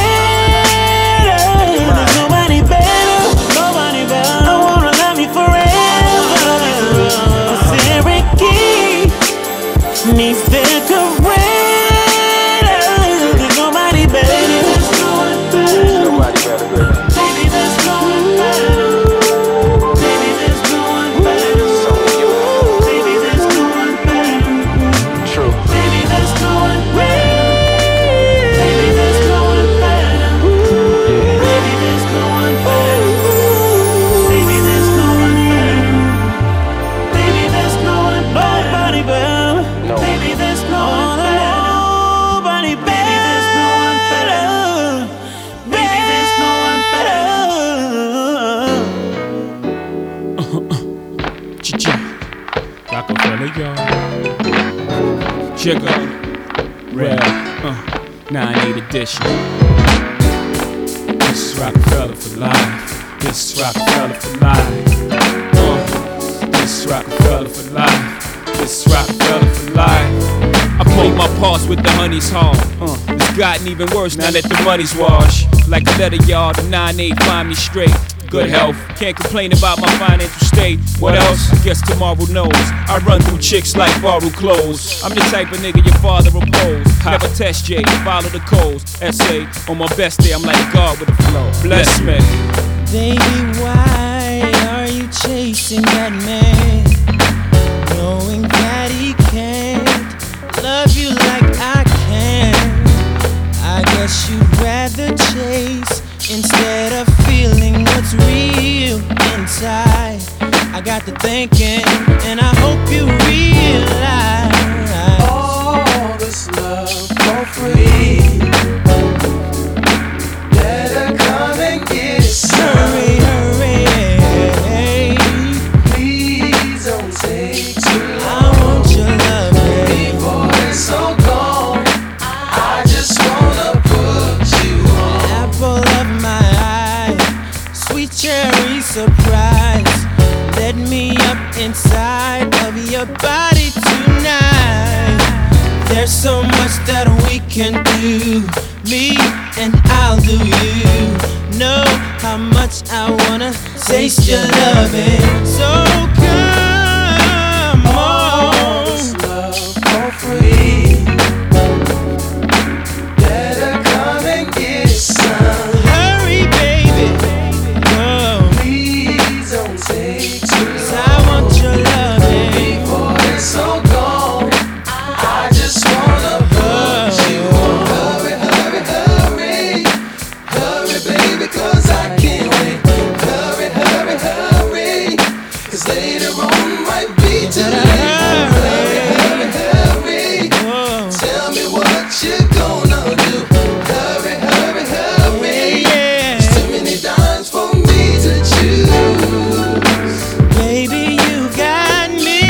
Needs their career. There's nobody better. There's nobody better, baby. There's no one better. Baby, there's no one better. Baby, there's no one better. True. Baby, there's no one better. Baby, there's no one better. Baby, there's no one better. Baby, there's no one better. Baby, there's no one better. Nobody better. Baby, there's no one better. Nobody better. Baby, there's no one better. Baby, there's no one better. Cha-cha. Roc-A-Fella, y'all. Check out. Red. Now I need addition. This is Roc-A-Fella for life. This is Roc-A-Fella for life. This is Roc-A-Fella for life. This Roc-A-Fella for life. I pulled my pulse with the honey's home. It's gotten even worse now that the money's washed. Like a letter, y'all, the 9-8 find me straight. good health. Can't complain about my financial state. What else? I guess tomorrow knows. I run through chicks like borrowed clothes. I'm the type of nigga your father opposed. Never test J, follow the codes. Essay, on my best day, I'm like God with a flow. Bless me. Baby, why are you chasing that man? Knowing that he can't love you like I can. I guess you'd rather chase instead of feeling what's real inside. I got to thinking, and I hope you realize all this love for free, better come and get some. Hurry, hurry, please don't take too long. I want your love, baby. Before it's so gone, I just wanna put you on. Apple of my eye, sweet cherry surprise. Let me up inside of your body tonight. There's so much that we can do, me and I'll do you. Know how much I wanna taste your loving. So come on, all this love for free, better come and get some. Hurry, baby, oh, please don't take too long. 'Cause I want your loving before it's so gone. I just wanna put you on. Hurry, hurry, hurry, hurry, baby, 'cause I can't wait. Hurry, hurry, hurry, 'cause later on might be too late. Hurry, hurry, hurry, tell me what you gonna do. Hurry, hurry, hurry, there's too many dimes for me to choose. Baby, you got me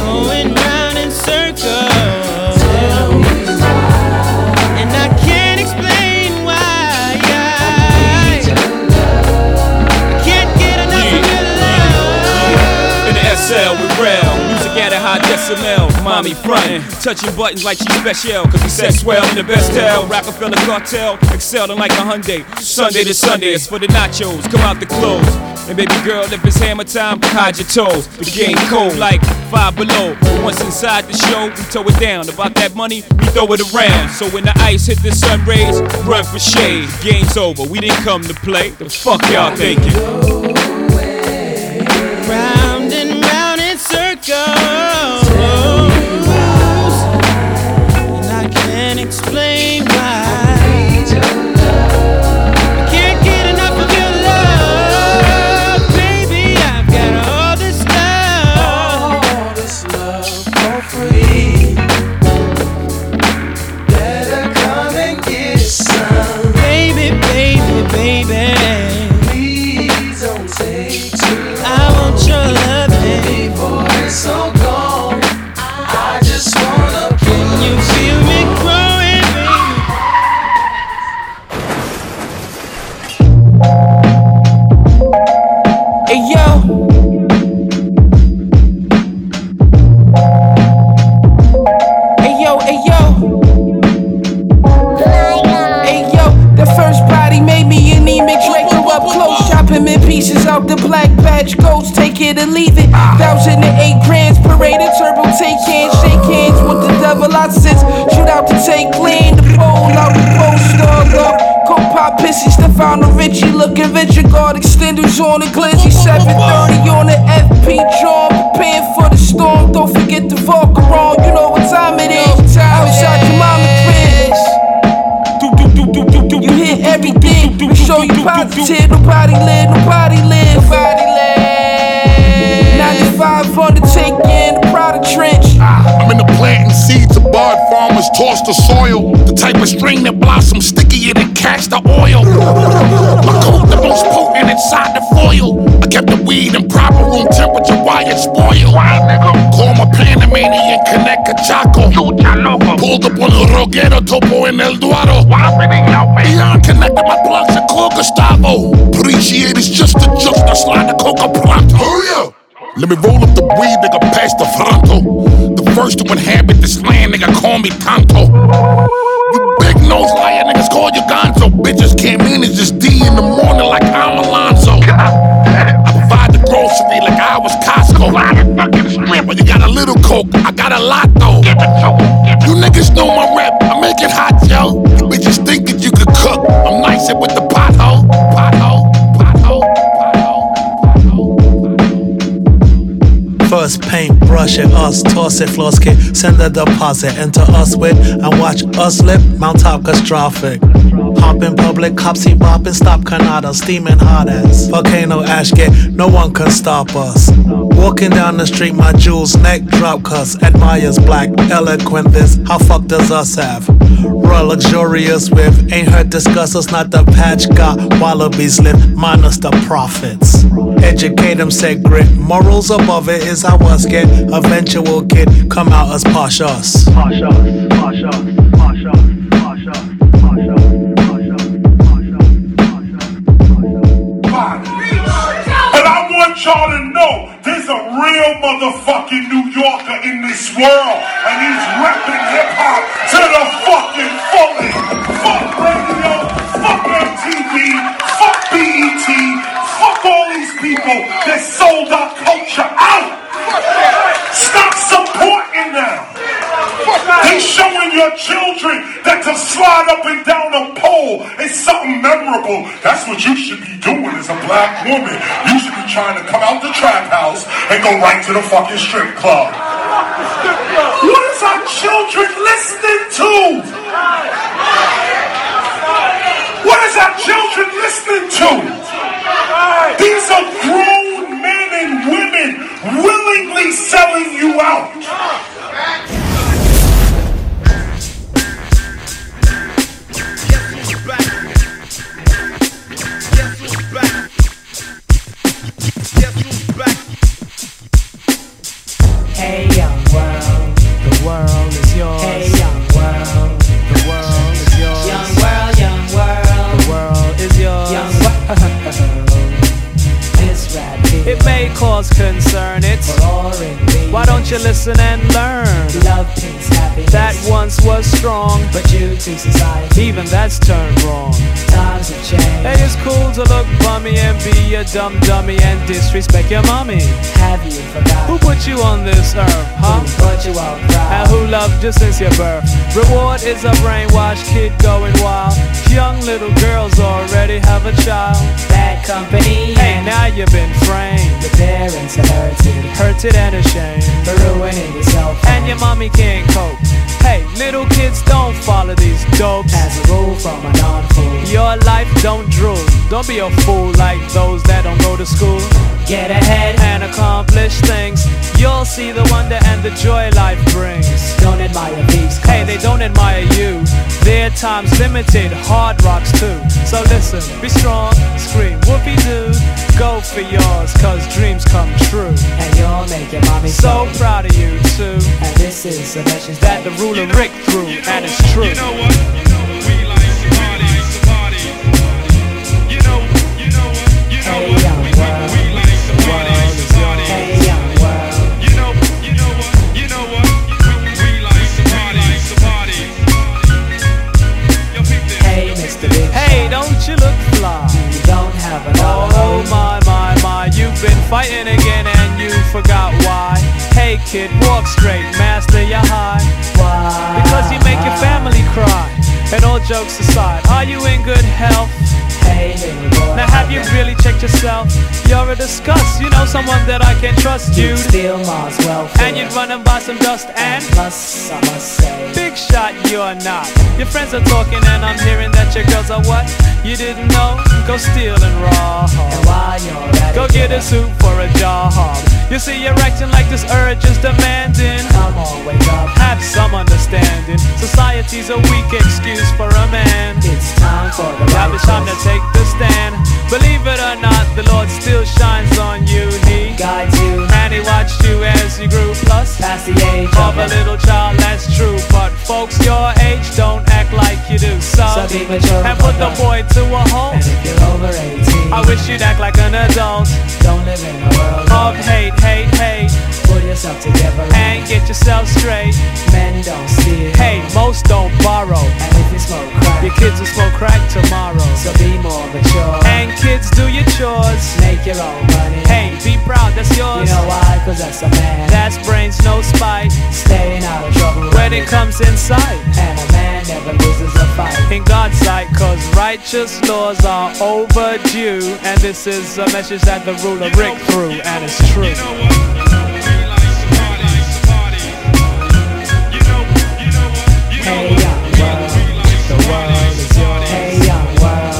going round in circles, and I can't explain why. I can't get enough of your love. In the SL with rail, music at a high decimel. Mommy frontin', touching buttons like she special, 'cause we sex well in the best hell. Roc-A-Fella cartel, excelling like a Hyundai. Sunday to Sunday, it's for the nachos, come out the clothes. And baby girl, if it's hammer time, hide your toes. The game cold like 5 below. Once inside the show, we tow it down. About that money, we throw it around. So when the ice hit the sun rays, run for shade. Game's over, we didn't come to play. The fuck y'all thinking? round and round in circles, and I can't explain why. I can't get enough of your love, baby. I've got all this love. All this love for free, better come and get some. Baby, baby, baby, Please don't take too long. I want your love, baby. Before it's so gone, I just wanna put you. Feel me growing, baby. Hey yo, hey yo, hey yo, hey yo. The first body made me anemic. Draco up close, chop him in pieces out the black patch. Ghost, take it or leave it. 1,008 grands, parade and turbo. Take hands, shake hands with the devil. I sense shoot out to take clean. The pole out the pole star up. Go pop pissy, Stefano Richie looking richer. Guard extenders on the glizzy. 7:30 on the FP John, preparing for the storm. Don't forget the Volcarone. You know what time it is. Outside your mama crib. You hear everything. We show you positive. Nobody live, nobody live. Nobody live. 95 on the take in the Prada trench. I'm in the planting seeds of bud farmers. Toss the soil. The type of string that blossoms stickier than castor oil. My coat the most potent inside the foil. I kept the weed in proper room temperature while it spoiled. Call my Panamanian connect a Chaco. Pulled up on the Roguero Topo in El Dorado. Beyond connected my blocks and called Gustavo. Appreciate it's just a joke. I slide the coca pronto. Hurry up! Let me roll up the weed, nigga, past the fronto. The first to inhabit this land, nigga, call me Tonto. You big nose liar niggas, call you Gonzo. bitches can't manage this D in the morning like I'm Alonzo. I provide the grocery like I was Costco. You got a little coke, I got a lot though. You niggas know my rep, I make it hot, yo. You bitches thinking you could cook, I'm nicer with the pothole. First paint, brush it, us, toss it, floss kick, send a deposit, enter us with, and watch us slip, mount top catastrophic. Hop in public, cops see boppin', stop canada, steaming hot ass. Volcano ash get, no one can stop us. Walking down the street, my jewels neck drop, cuss, admires black, eloquent this, how fuck does us have? Raw luxurious with, ain't heard discuss us, not the patch got, wallabies live, minus the profits. Educate them, said grit, morals above it is how us get, eventual kid, come out as posh us. Posh us, posh us, posh us, posh us, posh us, posh us, posh us, posh us, posh us. And I want y'all to know, there's a real motherfucking New Yorker in this world, and he's repping hip-hop to the fucking fullest. Fuck radio, fuck MTV, fuck BET, fuck all these people that sold our culture out. Stop supporting them. They showing your children that to slide up and down a pole is something memorable. That's what you should be doing as a black woman. You should be trying to come out the trap house and go right to the fucking strip club. What is our children listening to? What is our children listening to? These are grown men and women willingly selling you out. Hey young world, the world is yours. Hey young world, the world is yours. Young world, the world is yours. Young world, this rap here. It may cause concern, it's boring. Why don't you listen and learn? Love, peace, happiness that once was strong, but you to society, even that's turned wrong. Times have changed. Hey, it's cool to look bummy and be a dumb dummy and disrespect your mommy. Have you forgotten who put you on this earth, huh? Who put you on proud? And who loved you since your birth? Reward is a brainwashed kid going wild. Young little girls already have a child. Bad company. Hey, now you've been framed. The parents are hurted, hurted and ashamed for ruining yourself. And your mommy can't cope. Hey, little kids, don't follow these dopes. As a rule from a non-fool, your life don't drool. Don't be a fool like those that don't go to school. Get ahead and accomplish things. You'll see the wonder and the joy life brings. Don't admire these cars. Hey, they don't admire you. Their time's limited, hard rocks too. So listen, be strong, scream whoopee-doo. Go for yours, cause dreams come true. And you'll make your mommy so funny. Proud of you too. And this is the message that the ruler Rick threw, and it's true. You know what? We like to party, party. You know what? We like to party, party. Hey, young world. You know what? We like to party, party. Hey, Mr. Big. Hey, don't you look fly? You don't have an oh my, you've been fighting again and you forgot why. Hey kid, walk straight, master your high. Why? Because you make your family cry. And all jokes aside, are you in good health? Hey little boy, now have you really checked yourself? You're a disgust, you know someone that I can trust. You'd steal Mars welfare, and you'd run and buy some dust. And plus, I must say, big shot you're not. Your friends are talking and I'm hearing that your girls are what? You didn't know? Go steal and rob. And while you're at it, go get a suit for a job. You see you're acting like this urge is demanding. Come on, wake up, have some understanding. Society's a weak excuse for a man. It's time for the now it's time to take the stand. Believe it or not, the Lord still shines on you. He guides you, and he watched you as you grew. Plus, past the age of a little child, that's true. But folks your age don't act like you do. So be mature and put the boy to a home. And if you're over 18, I wish you'd act like an adult. Don't live in a world of hate. Pull yourself together and get yourself straight. Men don't steal. Hey, most don't borrow. And if you smoke crack, your kids will smoke crack tomorrow. times that's a man. That's brains, no spite. Staying out of trouble when it comes inside. And a man never loses a fight in God's sight, cause righteous laws are overdue. And this is a message that the ruler Rick threw, and it's true. Hey, young world, the world is yours. Hey, young world.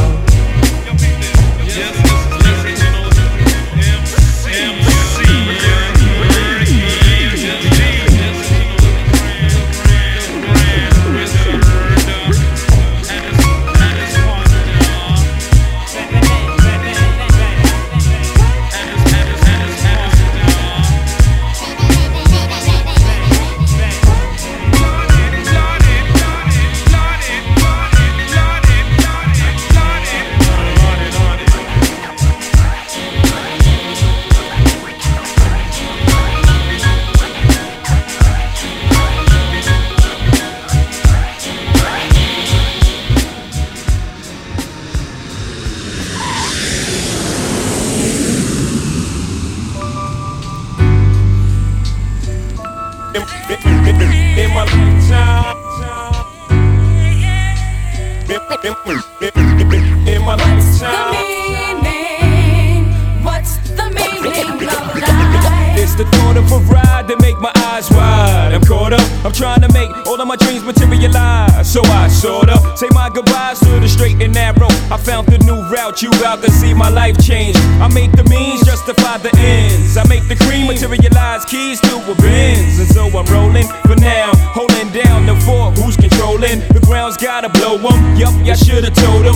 You out to see my life change. I make the means justify the ends. I make the cream materialize keys to a Benz. And so I'm rolling for now, holding down the fort. Who's controlling? The ground's gotta blow them. Yup, I should've told them.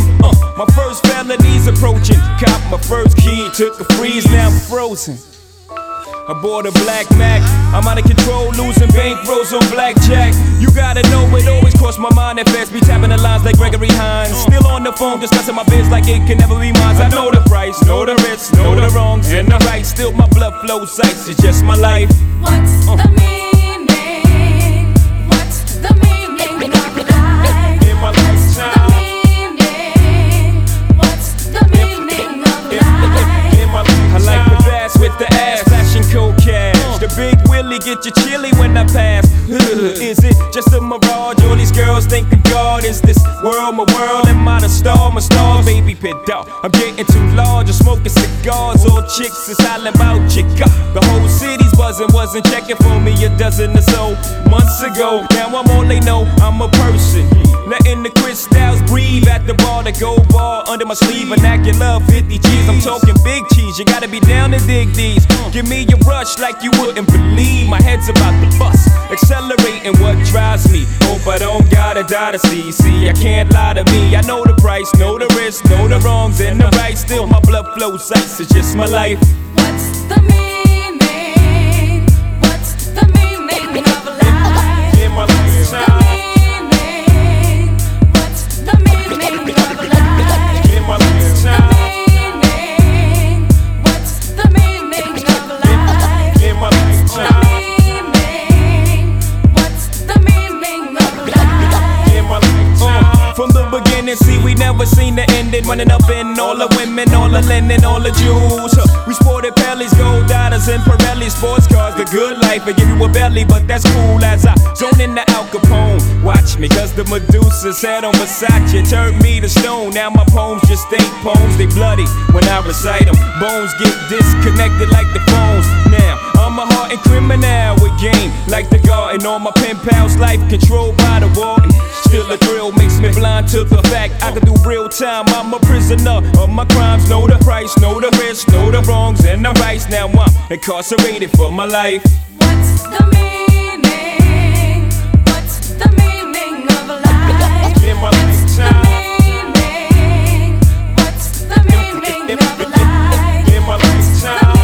My first felony's approaching. Cop my first key, took a freeze, now I'm frozen. I bought a black Mac, I'm out of control, losing bankrolls on blackjack. You gotta know it always crossed my mind at best. Be tapping the lines like Gregory Hines. Still on the phone discussing my biz like it can never be mine. I know the price, know the risks, know the wrongs and the rights. Still my blood flows ice, it's just my life. What's the meaning? What's the meaning of life? In my lifetime. What's the meaning of life? In my lifetime. I like the bass with the ass. Cold cash, the big willy get you chilly when I pass. Is it just a mirage? All these girls think of God. Is this world my world? Am I the star? My star, baby pit dog. I'm getting too large. I'm smoking cigars. All chicks is hollering about chica. The whole city's buzzing, wasn't checking for me a dozen or so months ago. Now I'm all they know. I'm a person. Letting the crystals breathe at the bar, the gold bar under my sleeve. Vernacular 50 G's, I'm talking big cheese. You gotta be down to dig these. Give me a rush like you wouldn't believe. My head's about to bust, accelerating what drives me. Hope I don't gotta die to see. See, I can't lie to me. I know the price, know the risk, know the wrongs and the rights. Still my blood flows ice, it's just my life. What's the meaning? What's the meaning of life? In my lifetime. See, we never seen the ending. Running up in all the women, all the linen, all the Jews. We sported Pelly's, gold dollars, and Pirelli sports cars. The good life, I give you a belly, but that's cool as I zone in the Al Capone. Watch me, cause the Medusa sat on Versace, turned me to stone. Now my poems just ain't poems, they bloody when I recite them. Bones get disconnected like the phones. Now, I'm a heart and criminal with game, like the garden on my pen pals. Life controlled by the wall. Still a thrill makes me blind to the fact I can do real time. I'm a prisoner of my crimes. Know the price, know the risk, know the wrongs and the rights. Now I'm incarcerated for my life. What's the meaning? What's the meaning of life? In my lifetime. What's the meaning of life? In my lifetime.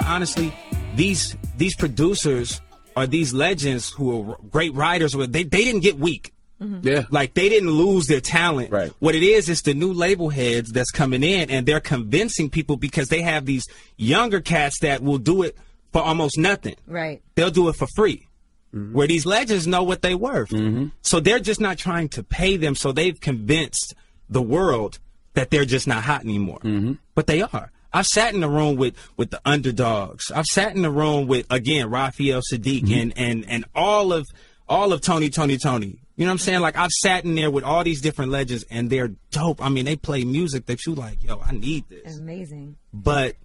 bro, honestly, these producers are these legends who are great writers. They didn't get weak. Mm-hmm. Yeah. Like, they didn't lose their talent. Right. What it is the new label heads that's coming in, and they're convincing people because they have these younger cats that will do it for almost nothing. Right. They'll do it for free. Mm-hmm. Where these legends know what they're worth. Mm-hmm. So they're just not trying to pay them. So they've convinced the world that they're just not hot anymore. Mm-hmm. But they are. I've sat in the room with the underdogs. I've sat in the room with, again, Raphael Sadiq, mm-hmm. and all of Tony. You know what I'm saying? Like, I've sat in there with all these different legends, and they're dope. I mean, they play music that you like, yo, I need this. Amazing. But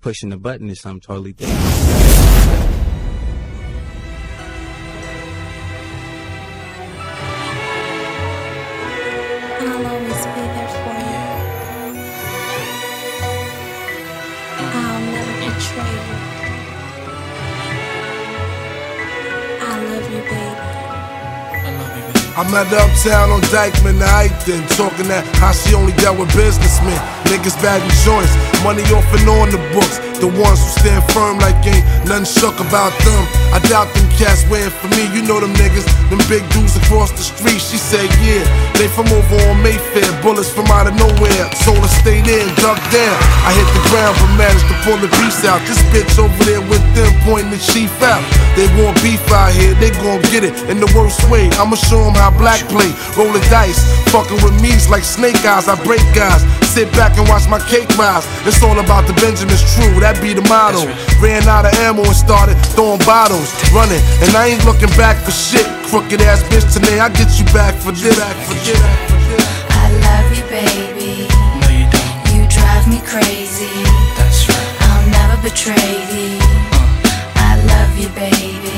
pushing the button is something totally different. I met her uptown on Dyckman, I ate them, talking that how she only dealt with businessmen. Niggas bagging joints, money off and on the books. The ones who stand firm like ain't nothing shook about them. I doubt them cats waiting for me, you know them niggas, them big dudes across the street. She said, yeah, they from over on Mayfair, bullets from out of nowhere. Told her stay there and duck down. I hit the ground but managed to pull the piece out. This bitch over there with them pointing the chief out. They want beef out here, they gon' get it in the worst way. I'ma show them how black play, roll the dice, fucking with me's like snake eyes. I break guys, sit back and watch my cake rise. It's all about the Benjamins, true, that be the motto. Ran out of ammo and started throwing bottles, running, and I ain't looking back for shit. Crooked ass bitch, today I get you back for this. I love you, baby. No, you don't. You drive me crazy. That's right. I'll never betray thee. I love you, baby.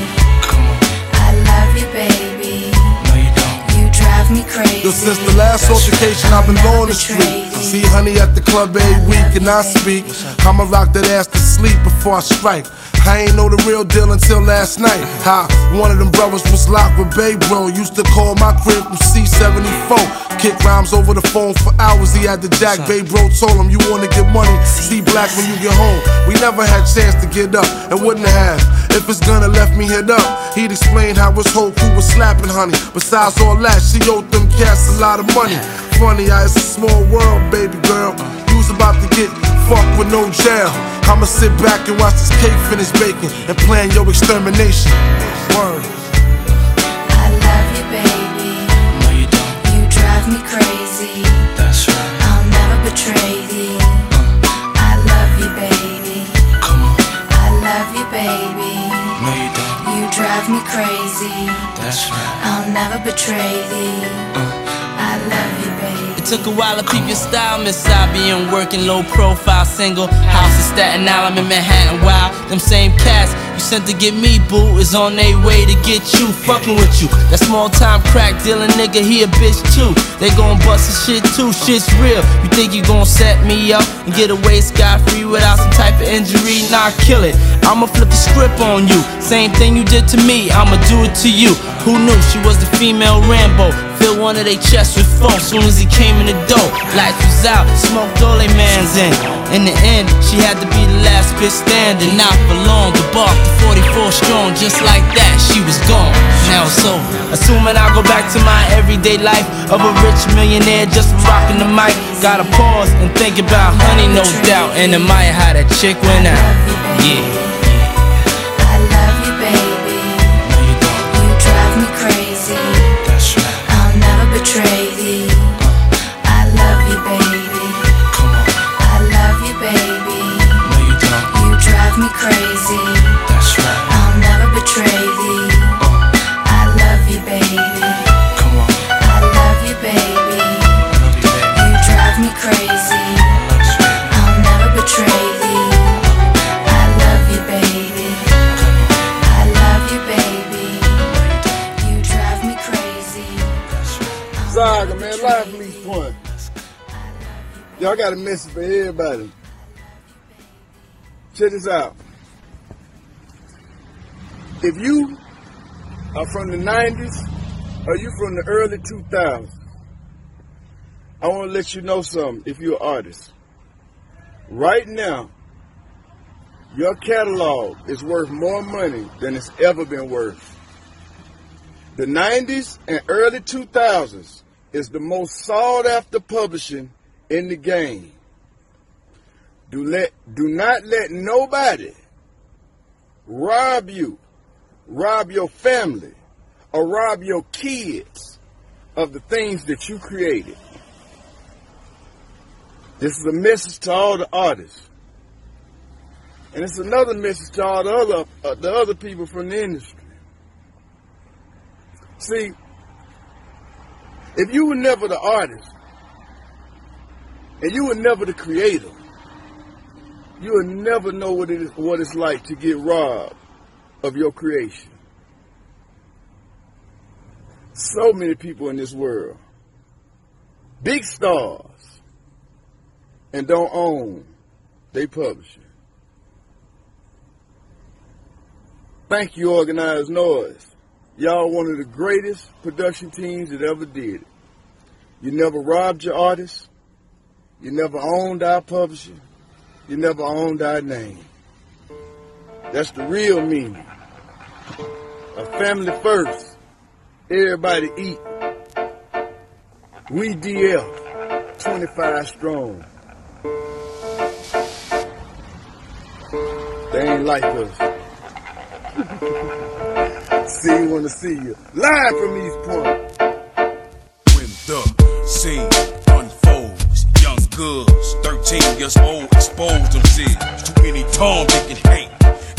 Come on. I love you, baby. Me crazy. Yo, since the last altercation, I've been on the street. See honey at the club every week, and I speak. I'ma rock that ass to sleep before I strike. I ain't know the real deal until last night. How one of them brothers was locked with Bay Bro. Used to call my crib from C-74. Kick rhymes over the phone for hours, he had the jack. Bay Bro told him, you wanna get money, see black when you get home. We never had chance to get up, and wouldn't have if his gunna left me hit up. He'd explain how his whole crew was slapping honey. Besides all that, she owed them cats a lot of money. Funny how it's a small world, baby girl. You's about to get fucked with no jail. I'ma sit back and watch this cake finish baking and plan your extermination. Word. I love you, baby. No, you don't. You drive me crazy. That's right. I'll never betray thee. I love you, baby. Come on. I love you, baby. No, you don't. You drive me crazy. That's right. I'll never betray thee. I love you, baby. It took a while to peep your style, Miss Sabian, working low profile, single house in Staten Island, in Manhattan. Wow, them same cats you sent to get me, boo, is on they way to get you. Fucking with you, that small time crack dealing nigga, he a bitch too. They gon' bust his shit too, shit's real. You think you gon' set me up and get away scot free without some type of injury? Nah, kill it. I'ma flip the script on you. Same thing you did to me, I'ma do it to you. Who knew she was the female Rambo? Filled one of they chests with foam soon as he came in the door. Lights was out, smoked all they mans in. In the end, she had to be the last bitch standing. Not for long, the bar to 44 strong. Just like that, she was gone. Now it's over. Assuming I'll go back to my everyday life of a rich millionaire just for rocking the mic. Gotta pause and think about honey, no doubt. And admire how that chick went out. Yeah. Y'all got a message for everybody. Check this out. If you are from the 90s or you from the early 2000s, I want to let you know something if you're an artist. Right now, Your catalog is worth more money than it's ever been worth. The 90s and early 2000s is the most sought-after publishing in the game. Do not let nobody rob you, rob your family, or rob your kids of the things that you created. This is a message to all the artists. And it's another message to all the other people from the industry. See, if you were never the artist, and you were never the creator, you would never know what it's like to get robbed of your creation. So many people in this world, big stars, and don't own their publishing. Thank you, Organized Noise. Y'all one of the greatest production teams that ever did it. You never robbed your artists. You never owned our publishing. You never owned our name. That's the real meaning. A family first. Everybody eat. We DL, 25 strong. They ain't like us. See, wanna see you live from East Point. When the scene unfolds, young girls, 13 years old, expose themselves to any tongue they can hate.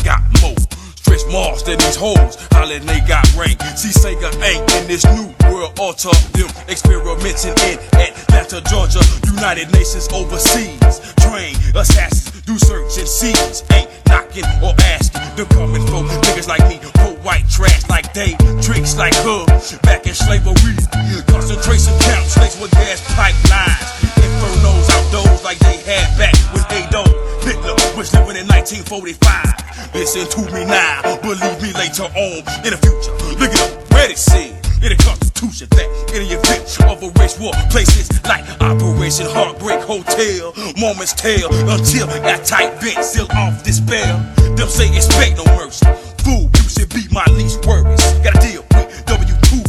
Got more stretch marks than these hoes, hollering they got rank. See, Sega ain't in this new world, alter them experimenting in Atlanta, Georgia, United Nations overseas. Train assassins, do search and seize, ain't knocking or asking. They're coming for niggas like me, poor white trash like they, tricks like her, back in slavery. Concentration camps, laced with gas pipelines. Infernos, outdoors like they had back when Adolf Hitler was living in 1945. Listen to me now, believe me later on in the future. Look at up, ready, see. In the Constitution, that in the event of a race war, places like Operation Heartbreak Hotel, moments tell until that tight bent, seal off this bell. Them say expect no mercy. Fool, you should be my least worries. Gotta deal with W2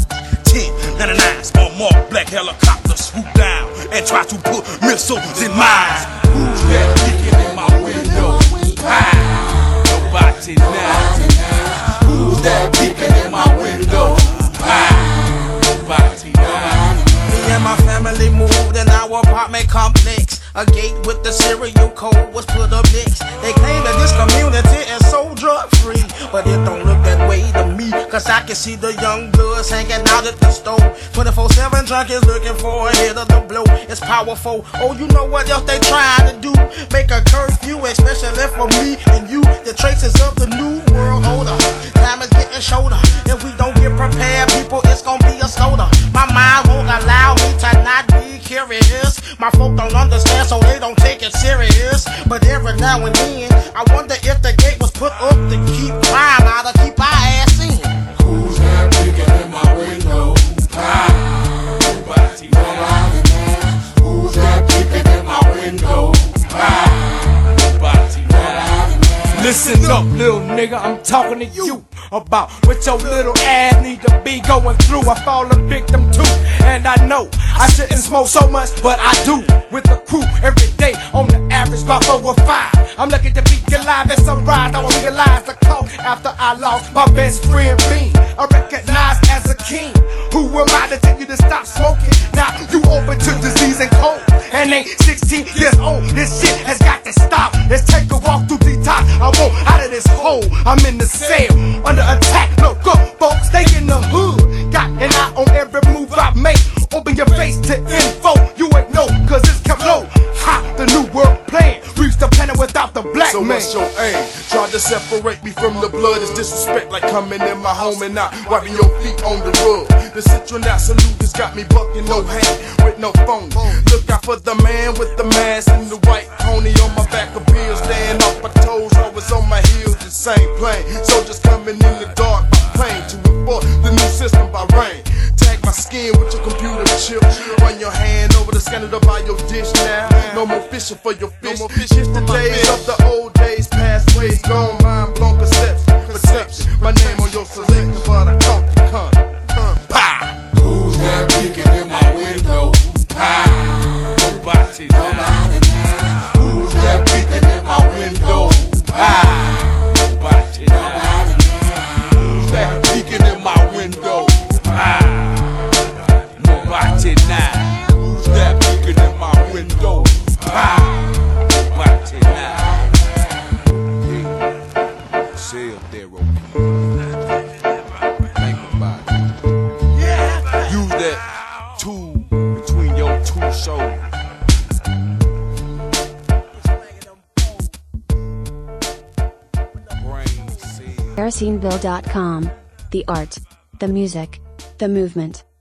1099s on marked black helicopters swoop down and try to put missiles in mines. Who's that kicking in my window? Pow! Nobody now. Who's that kicking in my window? My family moved in our apartment complex. A gate with the serial code was put up next. They claim that this community is so drug free, but it don't look that way to me, cause I can see the young bloods hanging out at the store. 24/7 junkies looking for a hit of the blow. It's powerful. Oh, you know what else they trying to do? Make a curfew, especially for me and you. The traces of the new world order. Time is getting shorter. If we don't get prepared, people, it's gonna be a slaughter. My mind won't allow me to not be curious. My folk don't understand, so they don't take it serious. But every now and then, I wonder if the gate was put up to keep crime out or keep our ass in. Who's that picking in my window? Ah, nobody now. Who's that picking in my window? Ah, nobody now. Listen up, little nigga, I'm talking to you about what your little ass need to be going through. I fall a victim too, and I know I shouldn't smoke so much, but I do. With the crew every day, on the average about 4 or 5. I'm lucky to be alive and sunrise. I won't realize the call after I lost my best friend Bean. I recognize as a king. Who am I to tell you to stop smoking? Now you open to disease and cold, and ain't 16 years old. This shit has got to stop. Let's take a walk through detox. I won't out of this hole. I'm in the cell. Under attack, look up, folks, they in the hood. Got an eye on every move I make. Open your face to info. You ain't know, cause it's kept low. Ha, the new world plan. Reach the planet without the black man. So what's your aim? Try to separate me from the blood. It's disrespect like coming in my home and not wiping your feet on the rug. The citron I salute has got me bucking no hand with no phone. Look out for the man with the mask and the white pony on my back of pills. Staying off my toes, always on my heels. The same plane. Soldiers coming in the dark by plane to enforce the new system by rain. Tag my skin with your computer chip. Run your hand over the Scandal by your dish now. No more fishing for your fish. No more fishing for the days of the old days, past ways gone. Mind blown perception. My name on your selection, but I don't come. Who's that peeking in my window? Ah, nobody now. Who's that peeking in my window? Ah, nobody now. Who's that peeking in my window? Ah, nobody now. Window. Ah, nobody now. Say up there, Roby. Think about it. Yeah. Use that tool between your two shoulders. Kerosene Bill.com. The art, the music, the movement.